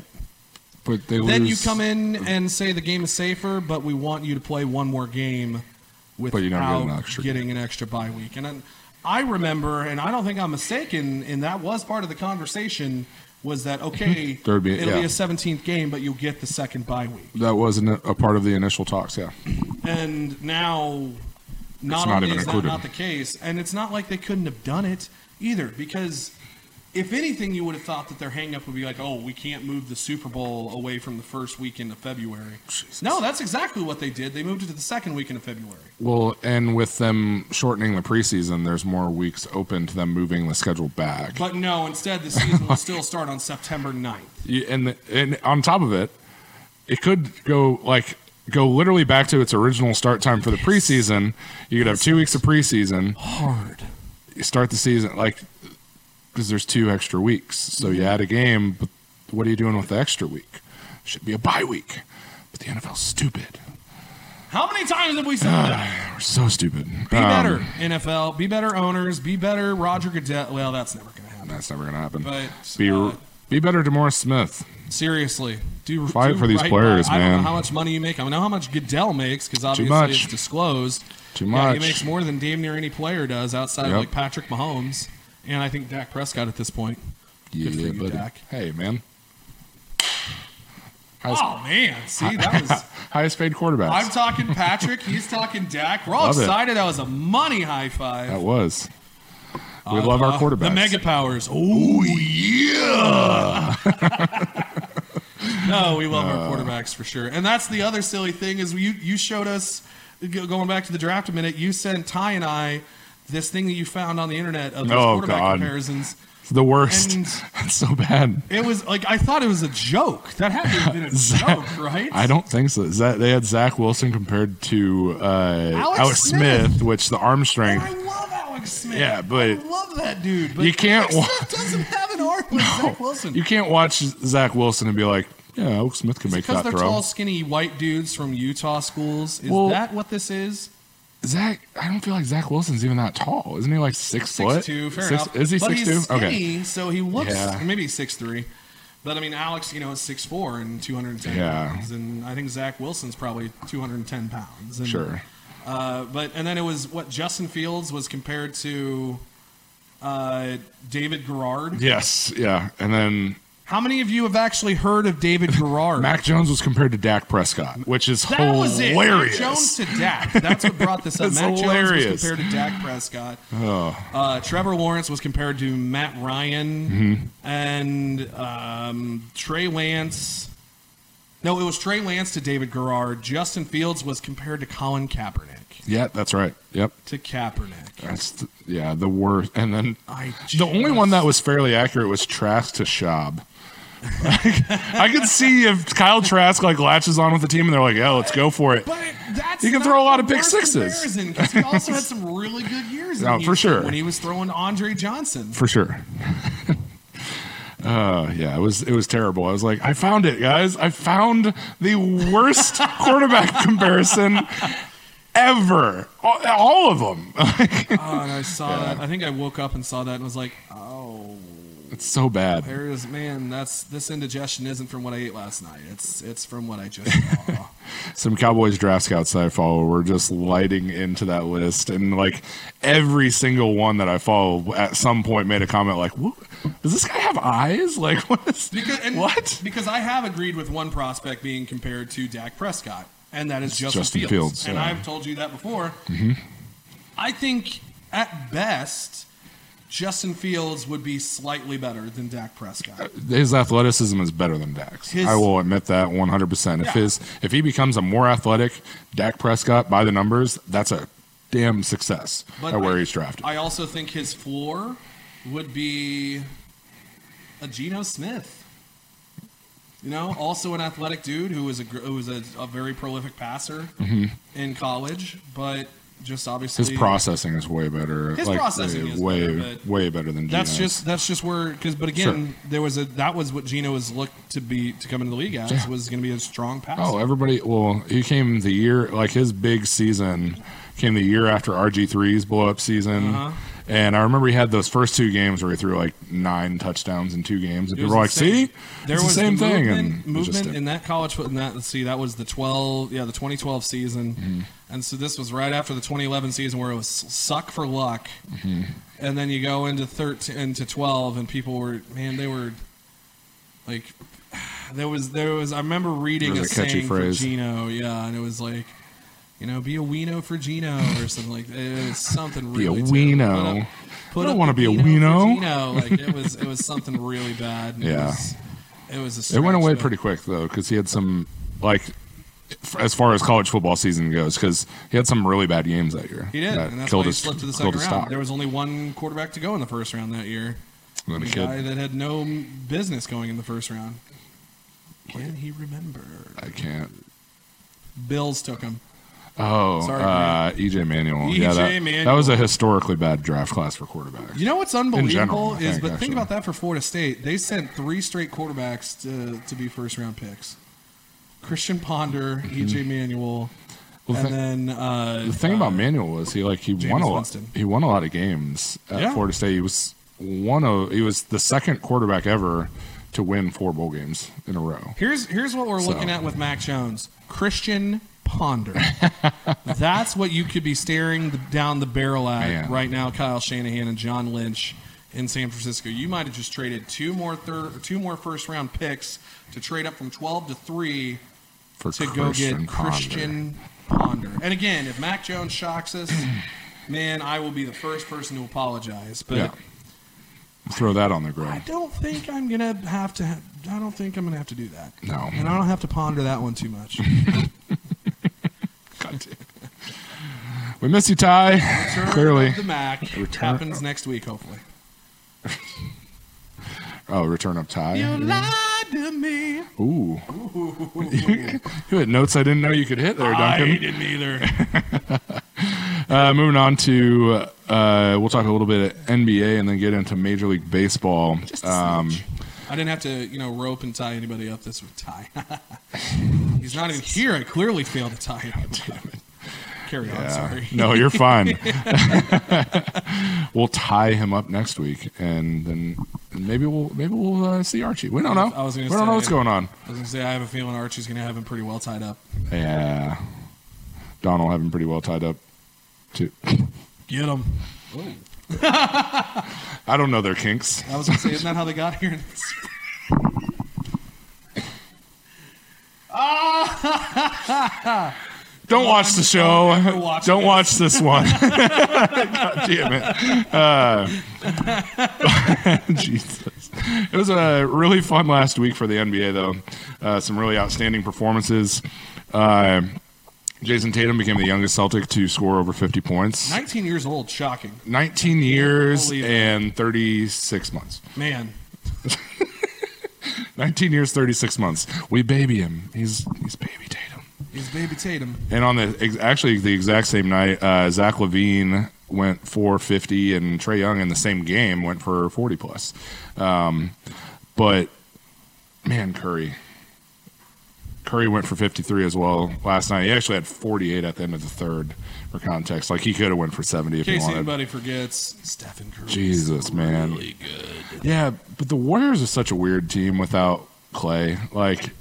but they then lose. You come in and say the game is safer, but we want you to play one more game without get an getting an extra bye week. And I, I remember, and I don't think I'm mistaken, and that was part of the conversation – was that, okay, be, it'll yeah. be a seventeenth game, but you'll get the second bye week. That wasn't a part of the initial talks, yeah. And now not, not only is included. That not the case, and it's not like they couldn't have done it either, because if anything, you would have thought that their hang-up would be like, oh, we can't move the Super Bowl away from the first weekend of February. Jesus. No, that's exactly what they did. They moved it to the second weekend of February. Well, and with them shortening the preseason, there's more weeks open to them moving the schedule back. But no, instead the season will still start on September ninth. Yeah, and, the, and on top of it, it could go like go literally back to its original start time for the preseason. You could have two weeks of preseason. Hard. You start the season like because there's two extra weeks. So you add a game, but what are you doing with the extra week? Should be a bye week. But the N F L's stupid. How many times have we said uh, that? We're so stupid. Be um, better, N F L. Be better owners. Be better Roger Goodell. Well, that's never going to happen. That's never going to happen. But be, uh, be better DeMaurice Smith. Seriously. Do Fight do for these right players, now. Man. I don't know how much money you make. I don't know how much Goodell makes because obviously it's disclosed. Too much. Yeah, he makes more than damn near any player does outside yep. of like Patrick Mahomes. And I think Dak Prescott at this point. Yeah, good for you, buddy. Dak. Hey, man. Highest, oh, man. See, that was highest paid quarterbacks. I'm talking Patrick. He's talking Dak. We're all love excited. It. That was a money high five. That was. We uh, love our quarterbacks. The mega powers. Oh, yeah. No, we love uh, our quarterbacks for sure. And that's the other silly thing is you, you showed us, going back to the draft a minute, you sent Ty and I this thing that you found on the internet of those oh, quarterback God. comparisons. It's the worst. And that's so bad. It was like, I thought it was a joke. That had to have been a Zach, joke, right? I don't think so. Zach, they had Zach Wilson compared to uh, Alex, Alex Smith. Smith, which the arm strength. And I love Alex Smith. Yeah, but I love that dude. But you can't Alex wa- Smith doesn't have an arm like no, Zach Wilson. You can't watch Zach Wilson and be like, yeah, Alex Smith can make that throw. Because they're tall, skinny white dudes from Utah schools. Is well, that what this is? Zach, I don't feel like Zach Wilson's even that tall. Isn't he like six, six foot? Two, fair six, enough. Is he but six he's two? Skinny, okay, so he looks yeah. maybe six three, but I mean Alex, you know, is six four and two hundred and ten yeah. pounds, and I think Zach Wilson's probably two hundred and ten pounds. And, sure. Uh, but and then it was what Justin Fields was compared to uh, David Garrard. Yes, yeah, and then. How many of you have actually heard of David Garrard? Mac Jones was compared to Dak Prescott, which is that hilarious. That was it. Mac Jones to Dak. That's what brought this up. Mac hilarious. Jones was compared to Dak Prescott. Oh. Uh, Trevor Lawrence was compared to Matt Ryan. Mm-hmm. And um, Trey Lance. No, it was Trey Lance to David Garrard. Justin Fields was compared to Colin Kaepernick. Yeah, that's right. Yep. To Kaepernick. That's the, yeah, the worst. And then I just... the only one that was fairly accurate was Trask to Schaub. Like, I could see if Kyle Trask like latches on with the team and they're like, yeah, let's go for it. But that's he can throw a lot of pick sixes. Because he also had some really good years in oh, for sure. when he was throwing Andre Johnson. For sure. Uh, yeah, it was it was terrible. I was like, I found it, guys. I found the worst quarterback comparison ever. All, all of them. Oh, and I saw yeah. that. I think I woke up and saw that and was like, oh. It's so bad. There is, man, that's this indigestion isn't from what I ate last night. It's it's from what I just saw. Some Cowboys draft scouts that I follow were just lighting into that list. And, like, every single one that I follow at some point made a comment like, what? Does this guy have eyes? Like, what? Is, because, and, what? Because I have agreed with one prospect being compared to Dak Prescott, and that is Justin, Justin Fields. Fields. And yeah. I've told you that before. Mm-hmm. I think, at best... Justin Fields would be slightly better than Dak Prescott. His athleticism is better than Dak's. His, I will admit that one hundred percent. If yeah. his if he becomes a more athletic Dak Prescott by the numbers, that's a damn success but at where I, he's drafted. I also think his floor would be a Geno Smith. You know, also an athletic dude who was a who was a, a very prolific passer mm-hmm. in college, but. Just obviously, his processing is way better. His like, processing is way, better, way better than Geno. That's just that's just where because, but again, sure. there was a that was what Geno was looked to be to come into the league as yeah. was going to be a strong passer. Oh, everybody! Well, he came the year like his big season came the year after R G three's blow up season, uh-huh. and I remember he had those first two games where he threw like nine touchdowns in two games. And people were like, "See, there it's was the same the movement, thing." And movement in that college foot. In that, let's see, that was the twelve, yeah, the twenty twelve season. Mm-hmm. And so this was right after the twenty eleven season where it was suck for luck. Mm-hmm. And then you go into thirteen, into twelve, and people were, man, they were like, there was, there was, I remember reading a, a saying phrase. For Geno. Yeah. And it was like, you know, be a weeno for Geno or something like that. It was something really be a weeno. Up, I don't want to be a weeno. Geno. Like it was, it was something really bad. And yeah. It was, it, was a it went away though. Pretty quick though. Cause he had some like, as far as college football season goes, because he had some really bad games that year. He did, that and that's why he slipped to the second round. Stock. There was only one quarterback to go in the first round that year. And then a guy that had no business going in the first round. Can he remember? I can't. Bills took him. Oh, Sorry, uh, E J Manuel. E J yeah, that, Manuel. That was a historically bad draft class for quarterbacks. You know what's unbelievable general, is, think, but actually. Think about that for Florida State. They sent three straight quarterbacks to, to be first-round picks. Christian Ponder, mm-hmm. E J Manuel, well, and th- then uh, the thing uh, about Manuel was he like he James won a lot. He won a lot of games at yeah. Florida State. He was one of he was the second quarterback ever to win four bowl games in a row. Here's here's what we're so. looking at with Mac Jones, Christian Ponder. That's what you could be staring the, down the barrel at Man. right now, Kyle Shanahan and John Lynch. in San Francisco. You might have just traded two more third, two more first round picks to trade up from twelve to three for to Christian go get Ponder. Christian Ponder. And again, if Mac Jones shocks us, man, I will be the first person to apologize. But yeah. Throw that on the ground. I don't think I'm gonna have to. Ha- I don't think I'm gonna have to do that. No, and I don't have to ponder that one too much. God damn. We miss you, Ty. Return Clearly, of the Mac Return- happens next week, hopefully. Oh, return up Ty. You lied to me. Ooh. Ooh. You had notes I didn't know you could hit there, Duncan. I didn't either. Uh, moving on to, uh, we'll talk a little bit of N B A and then get into Major League Baseball. Just um, I didn't have to, you know, rope and tie anybody up. That's with Ty. He's not even here. I clearly failed to tie him. Damn it. Carry yeah. on, sorry. No, you're fine. We'll tie him up next week, and then and maybe we'll maybe we'll uh, see Archie. We don't know. I was, I was we say, don't know what's going on. I was going to say, I have a feeling Archie's going to have him pretty well tied up. Yeah. Don will have him pretty well tied up. To get them. I don't know their kinks. I was going to say, isn't that how they got here? Don't watch the show. Don't watch this one. God damn it. Uh, Jesus. It was a really fun last week for the N B A, though. Uh, some really outstanding performances. Uh, Jason Tatum became the youngest Celtic to score over fifty points. nineteen years old, shocking. nineteen years and thirty-six months. Man. nineteen years, thirty-six months. We baby him. He's he's baby Tatum. He's baby Tatum. And on the actually the exact same night, uh, Zach LaVine went for fifty, and Trae Young in the same game went for forty plus. Um, but man, Curry. Curry went for fifty-three as well last night. He actually had forty-eight at the end of the third, for context. Like, he could have went for seventy if he wanted. In case anybody forgets, Stephen Curry. Jesus, man. Really good. Yeah, but the Warriors are such a weird team without Clay. Like,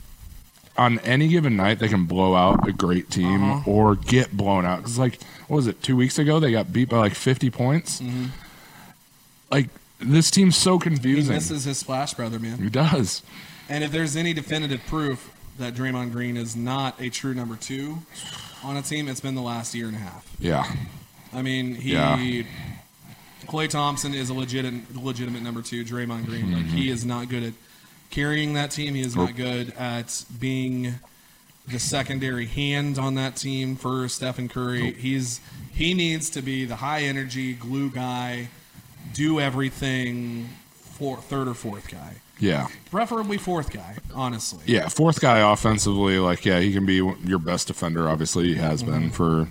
on any given night, they can blow out a great team uh-huh. or get blown out. Because, like, what was it, two weeks ago? They got beat by, like, fifty points. Mm-hmm. Like, this team's so confusing. He misses his Splash Brother, man. He does. And if there's any definitive proof that Draymond Green is not a true number two on a team, it's been the last year and a half. Yeah. I mean, he yeah. Klay Thompson is a legit, legitimate number two. Draymond Green, mm-hmm. like, he is not good at carrying that team. He is not good at being the secondary hand on that team for Stephen Curry. Nope. He's he needs to be the high-energy glue guy, do everything, for, third or fourth guy. Yeah. Preferably fourth guy, honestly. Yeah, fourth guy offensively. Like, yeah, he can be your best defender, obviously. He has mm-hmm. been for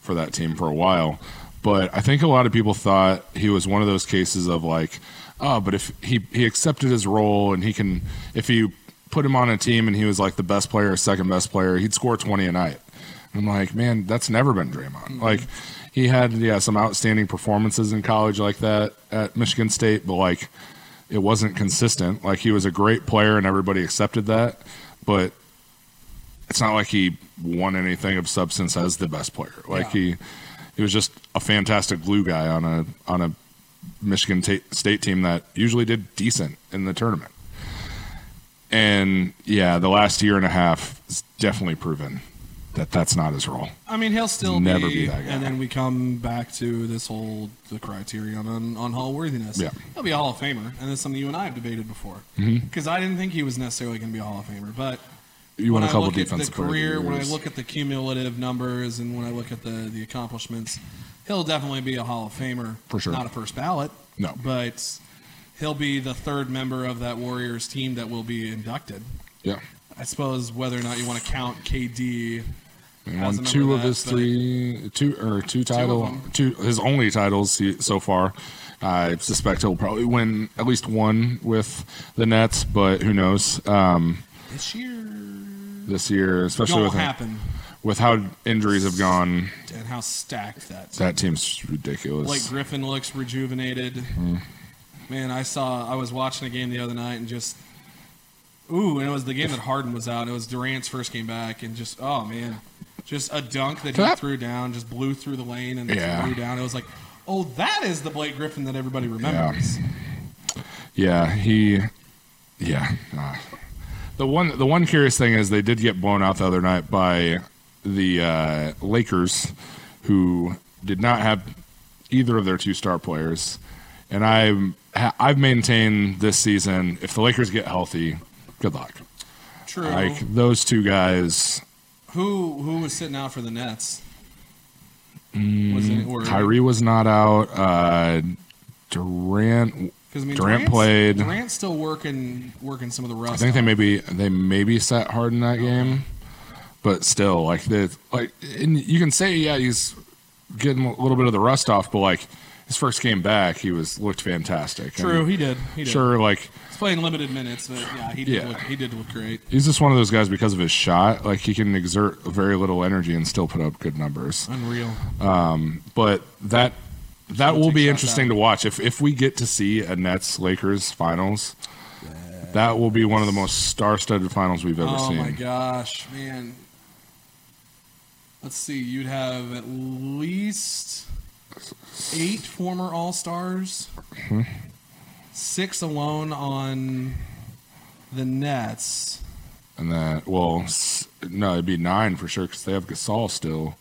for that team for a while. But I think a lot of people thought he was one of those cases of, like, oh, but if he, he accepted his role and he can – if you put him on a team and he was, like, the best player or second best player, he'd score twenty a night. And I'm like, man, that's never been Draymond. Mm-hmm. Like, he had, yeah, some outstanding performances in college like that at Michigan State, but, like – it wasn't consistent. Like, he was a great player and everybody accepted that, but it's not like he won anything of substance as the best player. Like, yeah. he he was just a fantastic glue guy on a on a Michigan t- State team that usually did decent in the tournament. And yeah, the last year and a half has definitely proven that that's not his role. I mean, he'll still never be, be that guy. And then we come back to this whole the criterion on, on Hall worthiness. Yeah. He'll be a Hall of Famer, and that's something you and I have debated before. Because mm-hmm. I didn't think he was necessarily going to be a Hall of Famer, but you want a couple defensive career, when I look at the cumulative numbers and when I look at the the accomplishments, he'll definitely be a Hall of Famer. For sure, not a first ballot. No, but he'll be the third member of that Warriors team that will be inducted. Yeah, I suppose whether or not you want to count K D. He won two of that, his three, two or two title, two, two his only titles he, so far. I suspect he'll probably win at least one with the Nets, but who knows? Um, this year, this year, especially with happen. with how injuries have gone and how stacked that team. that team's ridiculous. Blake Griffin looks rejuvenated. Mm. Man, I saw I was watching a game the other night and just. Ooh, and it was the game that Harden was out. It was Durant's first game back, and just, oh, man. Just a dunk that he that? threw down, just blew through the lane and yeah. threw down. It was like, oh, that is the Blake Griffin that everybody remembers. Yeah. Yeah, he, yeah. Uh, the one, the one curious thing is they did get blown out the other night by the uh, Lakers, who did not have either of their two star players. And I'm, I've maintained this season, if the Lakers get healthy, good luck. True. Like those two guys. Who who was sitting out for the Nets? Mm, was it, or, Kyrie was not out. Uh, Durant. I mean, Durant Durant's, played. Durant's still working working some of the rust. I think they maybe they maybe sat Harden that game, but still, like the like, and you can say yeah he's getting a little bit of the rust off, but like his first game back, he was looked fantastic. True, and he did. He did. Sure, like he's playing limited minutes, but yeah, he did. Yeah. Look, he did look great. He's just one of those guys because of his shot. Like he can exert very little energy and still put up good numbers. Unreal. Um, but that. That will be interesting to watch. If if we get to see a Nets-Lakers finals, yes. That will be one of the most star-studded finals we've ever oh seen. Oh, my gosh, man. Let's see. You'd have at least eight former All-Stars, mm-hmm. six alone on the Nets. And then, well, no, it'd be nine for sure because they have Gasol still.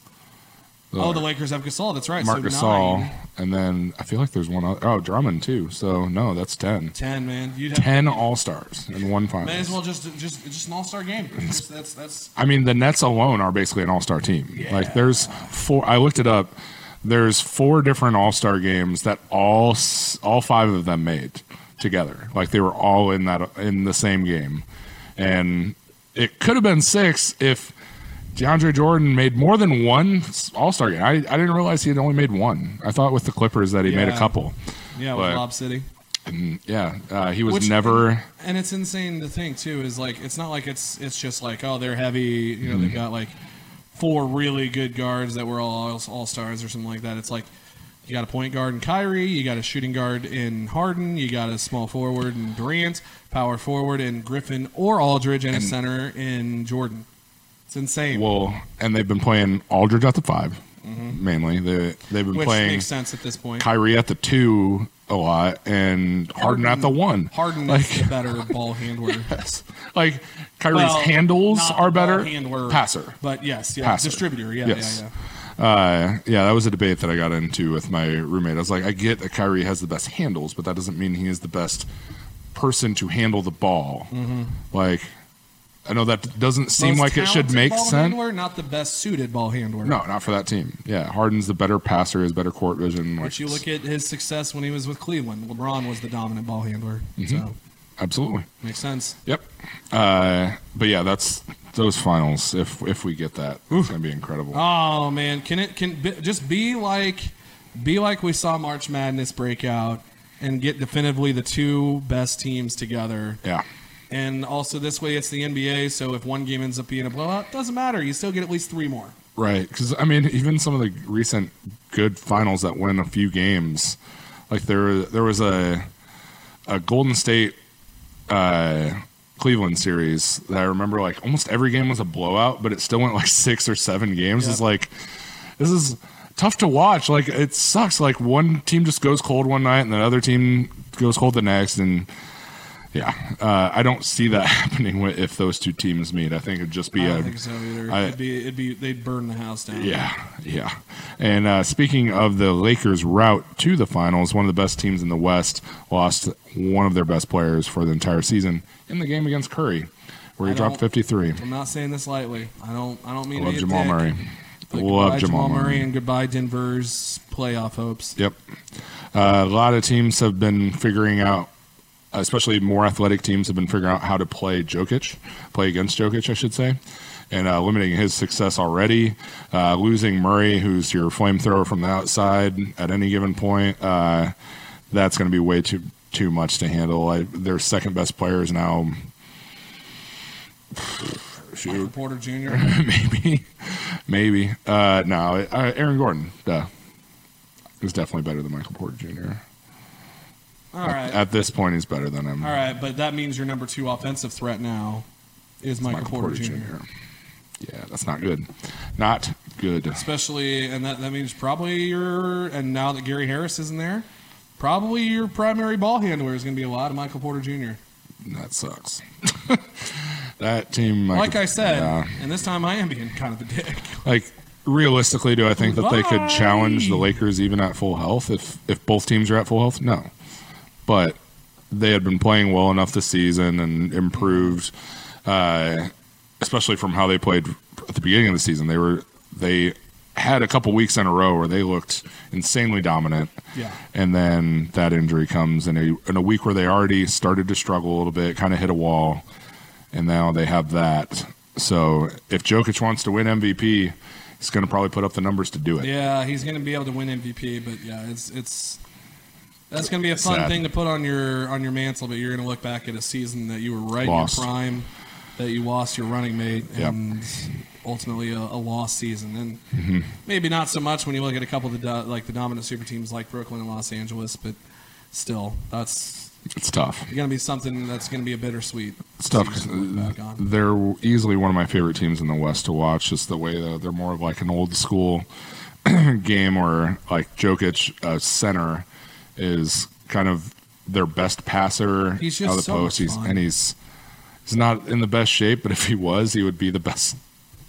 The oh, the Lakers have Gasol. That's right. Marc so Gasol. Nine. And then I feel like there's one other. Oh, Drummond, too. So, no, that's ten. ten, man. You'd have ten All-Stars in one final. May as well just just just an All-Star game. That's, that's, that's... I mean, the Nets alone are basically an All-Star team. Yeah. Like, there's four. I looked it up. There's four different All-Star games that all all five of them made together. Like, they were all in that in the same game. And it could have been six if DeAndre Jordan made more than one All-Star game. I, I didn't realize he had only made one. I thought with the Clippers that he yeah. made a couple. Yeah, but, with Lob City. And, yeah, uh, he was Which, never. And it's insane to think too is like it's not like it's it's just like oh they're heavy you know mm-hmm. they got like four really good guards that were all All-Stars or something like that. It's like you got a point guard in Kyrie, you got a shooting guard in Harden, you got a small forward in Durant, power forward in Griffin or Aldridge, and, and a center in Jordan. It's insane. Well, and they've been playing Aldridge at the five, mm-hmm. mainly. They, they've been Which playing makes sense at this point. Kyrie at the two a lot, and Harden, Harden at the one. Harden like, is the better ball handler. Yes. Like, Kyrie's well, handles are better. Handler, passer. But, yes, yeah, passer. Distributor. Yeah, yes. yeah, yeah. Uh, yeah, that was a debate that I got into with my roommate. I was like, I get that Kyrie has the best handles, but that doesn't mean he is the best person to handle the ball. Mm-hmm. Like... I know that doesn't seem Most like it should make ball sense. Handler, not the best suited ball handler. No, not for that team. Yeah, Harden's the better passer, has better court vision. But like you look at his success when he was with Cleveland. LeBron was the dominant ball handler. Mm-hmm. So absolutely makes sense. Yep. Uh, but yeah, that's those finals. If if we get that, Oof. It's gonna be incredible. Oh man, can it can be, just be like be like we saw March Madness break out and get definitively the two best teams together. Yeah. And also this way it's the N B A, so if one game ends up being a blowout, doesn't matter. You still get at least three more. Right, because, I mean, even some of the recent good finals that win a few games, like there there was a a Golden State uh, Cleveland series that I remember, like, almost every game was a blowout, but it still went, like, six or seven games. Yep. It's like, this is tough to watch. Like, it sucks. Like, one team just goes cold one night, and the other team goes cold the next, and... Yeah, uh, I don't see that happening if those two teams meet. I think it'd just be. I don't a, think so either. I, it'd be, it'd be, they'd burn the house down. Yeah, yeah. And uh, speaking of the Lakers' route to the finals, one of the best teams in the West lost one of their best players for the entire season in the game against Curry, where he dropped fifty-three. I'm not saying this lightly. I don't. I don't mean. I love Jamal dick. Murray. Like, love Jamal, Jamal Murray and goodbye Denver's playoff hopes. Yep. Uh, a lot of teams have been figuring out. Especially more athletic teams have been figuring out how to play Jokic, play against Jokic, I should say, and uh, limiting his success already. Uh, losing Murray, who's your flamethrower from the outside at any given point, uh, that's going to be way too too much to handle. I, their second best player is now shoot. Porter Junior maybe, maybe. Uh, no, uh, Aaron Gordon duh, is definitely better than Michael Porter Junior All right. At this point, he's better than him. All right, but that means your number two offensive threat now is Michael, Michael Porter, Porter Junior Yeah, that's not good. Not good. Especially, and that, that means probably your, and now that Gary Harris isn't there, probably your primary ball handler is going to be a lot of Michael Porter Junior That sucks. That team, Michael, like I said, yeah. and this time I am being kind of a dick. Like, realistically, do I think Bye. that they could challenge the Lakers even at full health if if both teams are at full health? No, but they had been playing well enough this season and improved, uh, especially from how they played at the beginning of the season. They were they had a couple weeks in a row where they looked insanely dominant. Yeah. And then that injury comes in a in a week where they already started to struggle a little bit, kind of hit a wall, and now they have that. So if Jokic wants to win M V P, he's going to probably put up the numbers to do it. Yeah, he's going to be able to win M V P, but yeah, it's it's that's going to be a fun Sad. thing to put on your on your mantle, but you're going to look back at a season that you were right lost. in your prime, that you lost your running mate, and yep. ultimately a, a lost season. And mm-hmm. maybe not so much when you look at a couple of the, like the dominant super teams like Brooklyn and Los Angeles, but still, that's it's tough. It's going to be something that's going to be a bittersweet. It's tough. They're easily one of my favorite teams in the West to watch, just the way that they're more of like an old school game where like Jokic, a uh, center, is kind of their best passer out of the so post. He's, and he's he's not in the best shape, but if he was, he would be the best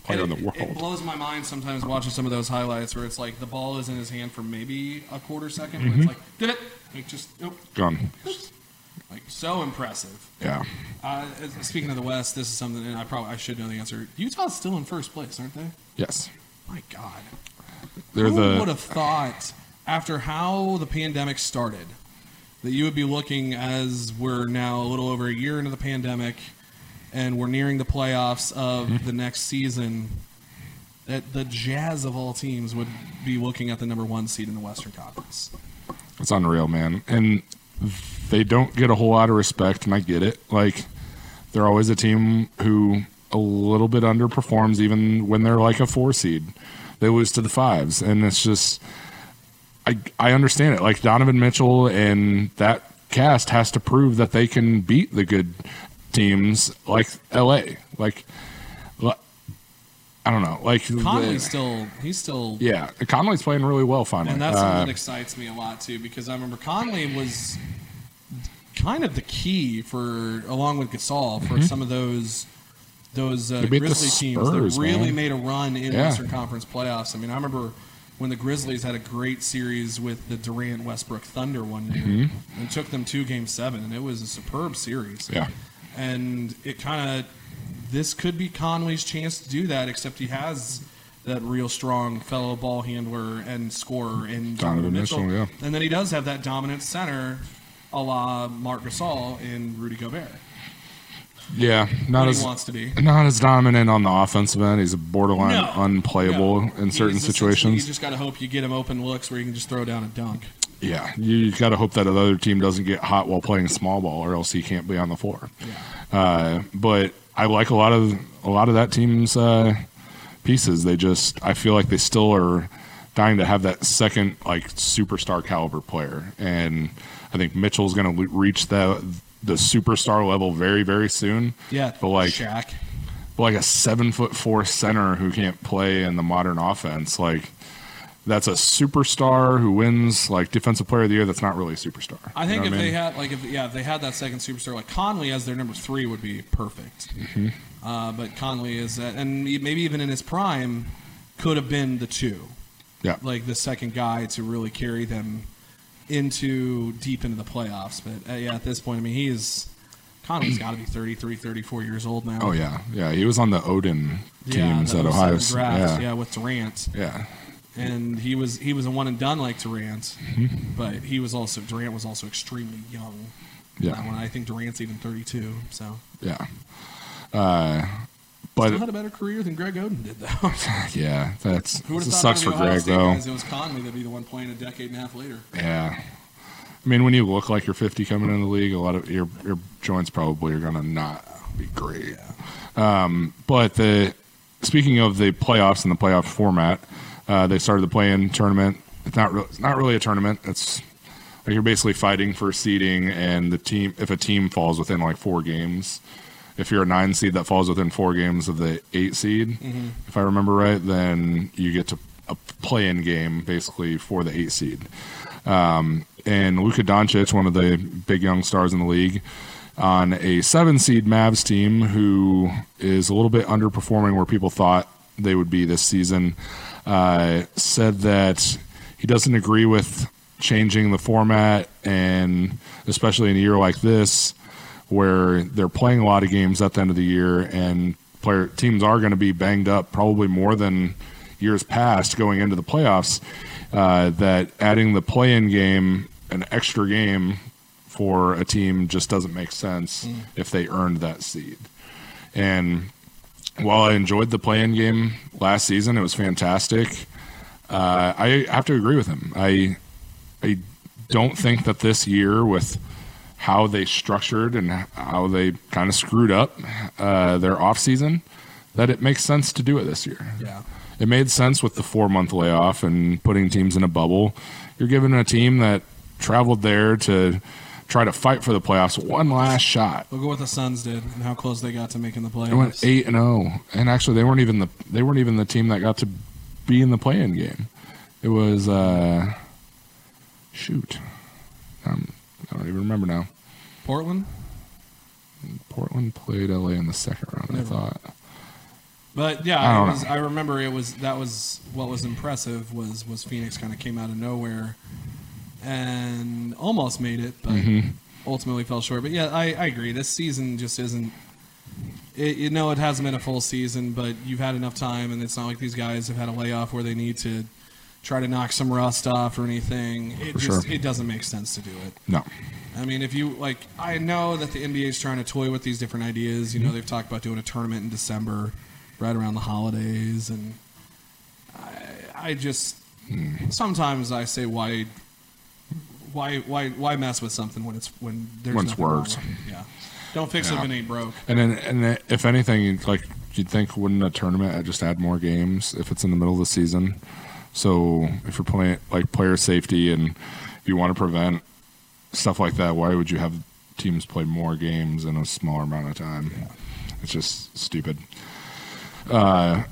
player it, in the world. It blows my mind sometimes watching some of those highlights where it's like the ball is in his hand for maybe a quarter second. Mm-hmm. It's like, did it? Like just, nope. Gone. Oops. Like, so impressive. Yeah. Uh, speaking of the West, this is something, and I probably I should know the answer. Utah's still in first place, aren't they? Yes. My God. They're Who the... would have thought, after how the pandemic started, that you would be looking as we're now a little over a year into the pandemic, and we're nearing the playoffs of mm-hmm. the next season, that the Jazz of all teams would be looking at the number one seed in the Western Conference. It's unreal, man. And they don't get a whole lot of respect, and I get it. Like, they're always a team who a little bit underperforms even when they're like a four seed. They lose to the fives, and it's just I I understand it. Like, Donovan Mitchell and that cast has to prove that they can beat the good teams like L A. Like, I don't know. Like, Conley's the, still, he's still. Yeah, Conley's playing really well finally. And that's uh, something that excites me a lot too, because I remember Conley was kind of the key for, along with Gasol, for mm-hmm. some of those those uh, Grizzly teams that really man. made a run in yeah. Western Conference playoffs. I mean, I remember when the Grizzlies had a great series with the Durant Westbrook Thunder one year mm-hmm. and took them to Game Seven, and it was a superb series. Yeah, and it kind of. This could be Conley's chance to do that, except he has that real strong fellow ball handler and scorer in Donovan Mitchell. Mitchell yeah. And then he does have that dominant center a la Marc Gasol in Rudy Gobert. Yeah, not as he wants to be. Not as dominant on the offensive end. He's borderline no, unplayable no. in certain situations. You just got to hope you get him open looks where you can just throw down a dunk. Yeah, you got to hope that the other team doesn't get hot while playing small ball, or else he can't be on the floor. Yeah. Uh, but I like a lot of a lot of that team's uh, pieces. They just I feel like they still are dying to have that second like superstar caliber player, and I think Mitchell's going to reach the the superstar level very very soon. Yeah, but like Shaq, but like a seven foot four center who can't play in the modern offense, like that's a superstar who wins like defensive player of the year. That's not really a superstar. I think you know if I mean? they had like if yeah if they had that second superstar like Conley as their number three would be perfect. Mm-hmm. Uh, but Conley is that, and maybe even in his prime, could have been the two. Yeah, like the second guy to really carry them into deep into the playoffs. But uh, yeah, at this point, I mean, he's Conley's got to be thirty-three, thirty-four years old now. Oh yeah, yeah. He was on the Odin teams yeah, at Ohio State. Yeah. yeah, with Durant. Yeah. And he was he was a one and done like Durant, mm-hmm. but he was also Durant was also extremely young. Yeah, when I think Durant's even thirty-two. So yeah, uh, but still had a better career than Greg Oden did though. yeah, that's Who this sucks for Greg State though. Guys, it was Conley that'd be the one playing a decade and a half later. Yeah, I mean when you look like you're fifty coming into the league, a lot of your your joints probably are gonna not be great. Yeah. Um, but the speaking of the playoffs and the playoff format. Uh, they started the play-in tournament. It's not, re- it's not really a tournament. It's like you're basically fighting for seeding, and the team. If a team falls within like four games, if you're a nine seed that falls within four games of the eight seed, mm-hmm. if I remember right, then you get to a play-in game basically for the eight seed. Um, and Luka Doncic, one of the big young stars in the league, on a seven seed Mavs team who is a little bit underperforming where people thought they would be this season, uh, said that he doesn't agree with changing the format, and especially in a year like this where they're playing a lot of games at the end of the year and player teams are going to be banged up probably more than years past going into the playoffs, uh, that adding the play-in game, an extra game for a team just doesn't make sense mm. if they earned that seed. And while I enjoyed the play-in game last season, it was fantastic. Uh, I have to agree with him. I I don't think that this year, with how they structured and how they kind of screwed up uh, their offseason, that it makes sense to do it this year. Yeah. It made sense with the four-month layoff and putting teams in a bubble. You're giving a team that traveled there to try to fight for the playoffs one last shot. Look at what the Suns did and how close they got to making the playoffs. They went eight and zero, and actually they weren't even the they weren't even the team that got to be in the play-in game. It was uh, shoot, um, I don't even remember now. Portland. Portland played L A in the second round. Never. I thought. But yeah, I, I, was, I remember it was that was what was impressive was was Phoenix kind of came out of nowhere and almost made it, but mm-hmm. ultimately fell short. But yeah, I, I agree. This season just isn't. It, you know, it hasn't been a full season, but you've had enough time, and it's not like these guys have had a layoff where they need to try to knock some rust off or anything. It For just sure. It doesn't make sense to do it. No. I mean, if you like, I know that the N B A is trying to toy with these different ideas. You know, they've talked about doing a tournament in December, right around the holidays, and I, I just mm. sometimes I say why, why, why, why mess with something when it's when there's when it's worse. Yeah, don't fix yeah. it when it ain't broke. And then, and if anything, like you'd think, wouldn't a tournament I'd just add more games if it's in the middle of the season? So if you're playing like player safety and if you want to prevent stuff like that, why would you have teams play more games in a smaller amount of time? Yeah. It's just stupid. Uh,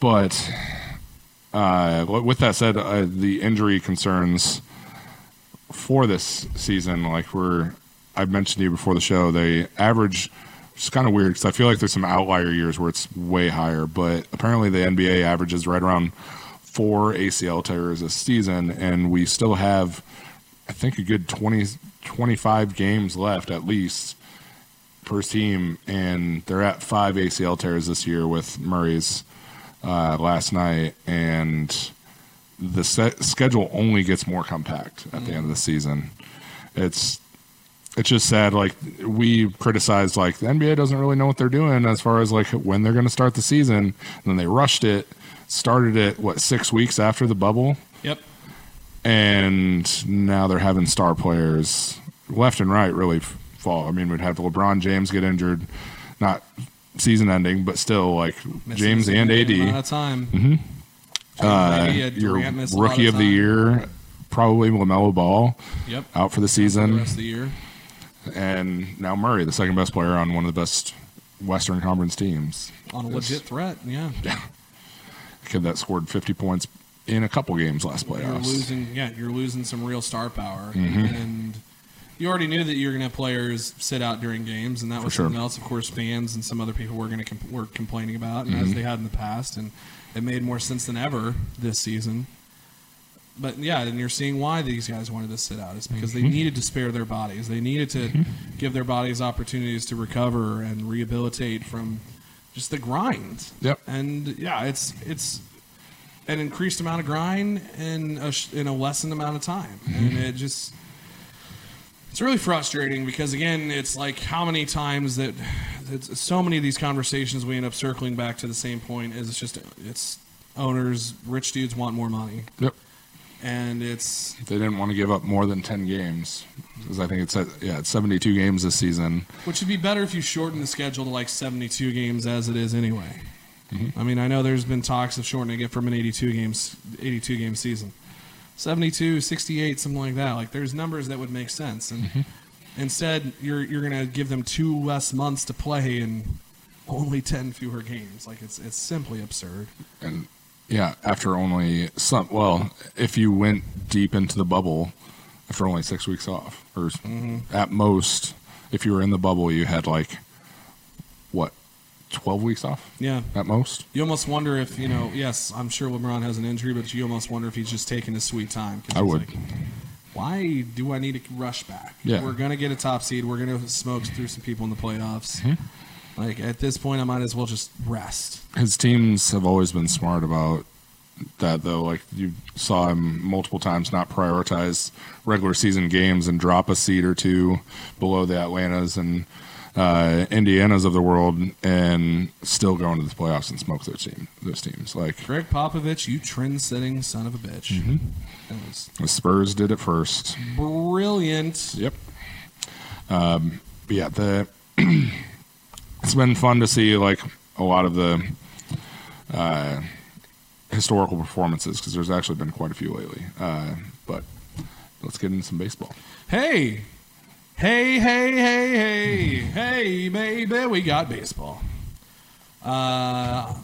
but uh, with that said, uh, the injury concerns for this season, like we're, I mentioned to you before the show, they average, it's kind of weird because I feel like there's some outlier years where it's way higher, but apparently the N B A averages right around four A C L tears a season, and we still have, I think, a good twenty, twenty-five games left at least per team, and they're at five A C L tears this year with Murray's uh, last night, and the set schedule only gets more compact at mm. the end of the season. It's it's just sad. Like we criticized, like the N B A doesn't really know what they're doing as far as like when they're going to start the season, and then they rushed it, started it what six weeks after the bubble. Yep. And now they're having star players left and right really fall. I mean, we'd have LeBron James get injured, not season-ending, but still, like James and A D. A lot of time. Mm-hmm. Uh, your rookie of, of the year, probably LaMelo Ball, yep, out for the season. For the rest of the year. And now Murray, the second best player on one of the best Western Conference teams, on a it's, legit threat. Yeah, yeah. A kid that scored fifty points in a couple games last playoffs. You're losing, yeah, you're losing some real star power, mm-hmm. and. You already knew that you were going to have players sit out during games, and that was sure. something else. Of course, fans and some other people were going to comp- were complaining about, and mm-hmm. as they had in the past, and it made more sense than ever this season. But yeah, and you're seeing why these guys wanted to sit out. It's because mm-hmm. they needed to spare their bodies. They needed to mm-hmm. give their bodies opportunities to recover and rehabilitate from just the grind. Yep. And yeah, it's it's an increased amount of grind in a in a lessened amount of time, mm-hmm. and it just. It's really frustrating because, again, it's like how many times that it's, so many of these conversations we end up circling back to the same point is it's just it's owners, rich dudes want more money. Yep. And it's... They didn't want to give up more than ten games because I think it's, yeah, it's seventy-two games this season. Which would be better if you shorten the schedule to like seventy-two games as it is anyway. Mm-hmm. I mean, I know there's been talks of shortening it from an eighty-two games, eighty-two game season. seventy-two, sixty-eight, something like that. Like there's numbers that would make sense, and mm-hmm. instead you're you're gonna give them two less months to play and only ten fewer games. Like it's it's simply absurd. And Yeah, after only some, well, if you went deep into the bubble, after only six weeks off, or mm-hmm. at most, if you were in the bubble, you had like what, twelve weeks off? Yeah, at most. You almost wonder if you know. Yes, I'm sure LeBron has an injury, but you almost wonder if he's just taking his sweet time. 'Cause I would. Like, why do I need to rush back? Yeah. We're gonna get a top seed. We're gonna smoke through some people in the playoffs. Mm-hmm. Like, at this point, I might as well just rest. His teams have always been smart about that, though. Like, you saw him multiple times not prioritize regular season games and drop a seed or two below the Atlantas and uh, Indianas of the world and still go into the playoffs and smoke those, team, those teams. Like Greg Popovich, you trend-setting son of a bitch. Mm-hmm. It was the Spurs did it first. Brilliant. Yep. Um, but, yeah, the... It's been fun to see like a lot of the uh, historical performances because there's actually been quite a few lately. Uh, but let's get into some baseball. Hey, hey, hey, hey, hey, hey, baby, we got baseball. Uh,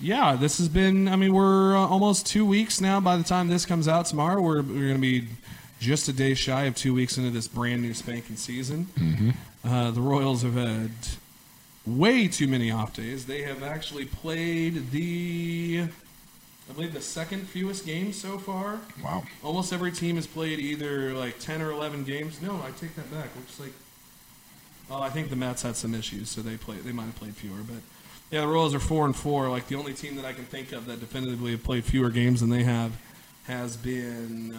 yeah, this has been. I mean, we're almost two weeks now. By the time this comes out tomorrow, we're we're gonna be just a day shy of two weeks into this brand new spanking season. Mm-hmm. Uh, the Royals have had way too many off days. They have actually played the, I believe, the second fewest games so far. Wow. Almost every team has played either like ten or eleven games. No, I take that back. Looks like, oh, I think the Mets had some issues, so they play. They might have played fewer. But yeah, the Royals are four and four. Like the only team that I can think of that definitively have played fewer games than they have has been,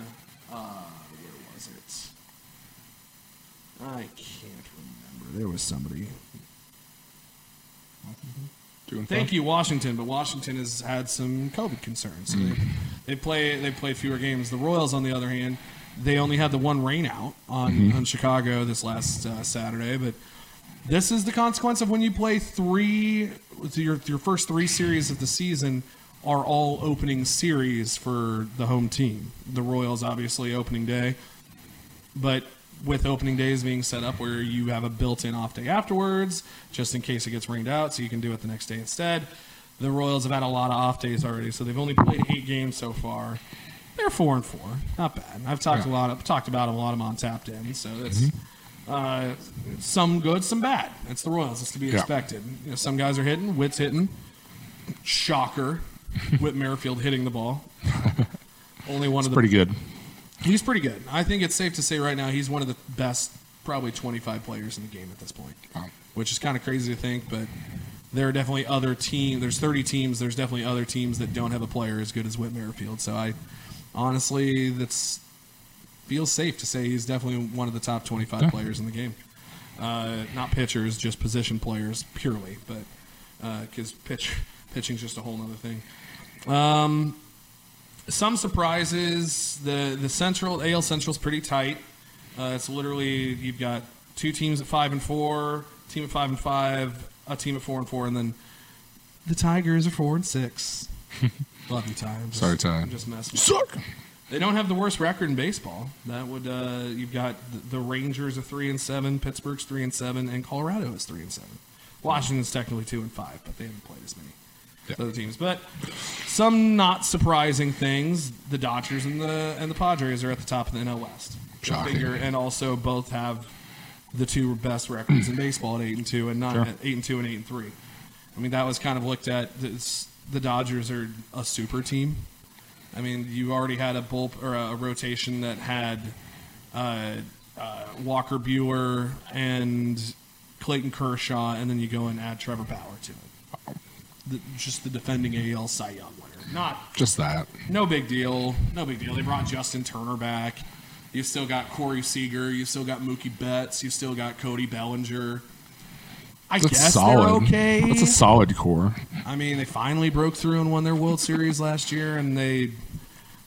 uh, where was it? I can't remember. There was somebody. Thank you, Washington. But Washington has had some COVID concerns. So they, they play they play fewer games. The Royals, on the other hand, they only had the one rain out on, mm-hmm. on Chicago this last uh, Saturday. But this is the consequence of when you play three your your first three series of the season are all opening series for the home team. The Royals, obviously, opening day. But with opening days being set up where you have a built-in off day afterwards, just in case it gets rained out, so you can do it the next day instead. The Royals have had a lot of off days already, so they've only played eight games so far. They're four and four, not bad. I've talked yeah. a lot, I've talked about them a lot. I'm on Tapped In, so that's mm-hmm. uh, some good, some bad. That's the Royals. It's to be yeah. expected. You know, some guys are hitting. Witt's hitting. Shocker, Whit Merrifield hitting the ball. Only one it's of the pretty good. He's pretty good. I think it's safe to say right now he's one of the best, probably twenty-five players in the game at this point, wow. which is kind of crazy to think. But there are definitely other teams. There's thirty teams. There's definitely other teams that don't have a player as good as Whit Merrifield. So I honestly, that's feels safe to say he's definitely one of the top twenty-five yeah. players in the game. Uh, not pitchers, just position players purely, but because uh, pitch pitching's just a whole other thing. Um. Some surprises. The the Central A L Central's pretty tight. Uh, it's literally you've got two teams at five and four, team at five and five, a team at four and four, and then the Tigers are four and six. Love you, Ty. I'm just, Sorry, Ty. I'm just messing. You suck. They don't have the worst record in baseball. That would uh, you've got the, the Rangers are three and seven, Pittsburgh's three and seven, and Colorado is three and seven. Washington's technically two and five, but they haven't played as many. Yep. Other teams, but some not surprising things. The Dodgers and the and the Padres are at the top of the N L West. Shocking. And also both have the two best records in baseball at eight and two and nine sure. at eight and two and eight and three. I mean, that was kind of looked at. It's, the Dodgers are a super team. I mean, you already had a bull or a rotation that had uh, uh, Walker Buehler and Clayton Kershaw, and then you go and add Trevor Bauer to it. The, just the defending A L Cy Young winner. Not just that. No big deal. No big deal. They brought Justin Turner back. You've still got Corey Seager. You've still got Mookie Betts. You've still got Cody Bellinger. I That's guess solid. They're okay. That's a solid core. I mean, they finally broke through and won their World Series last year, and they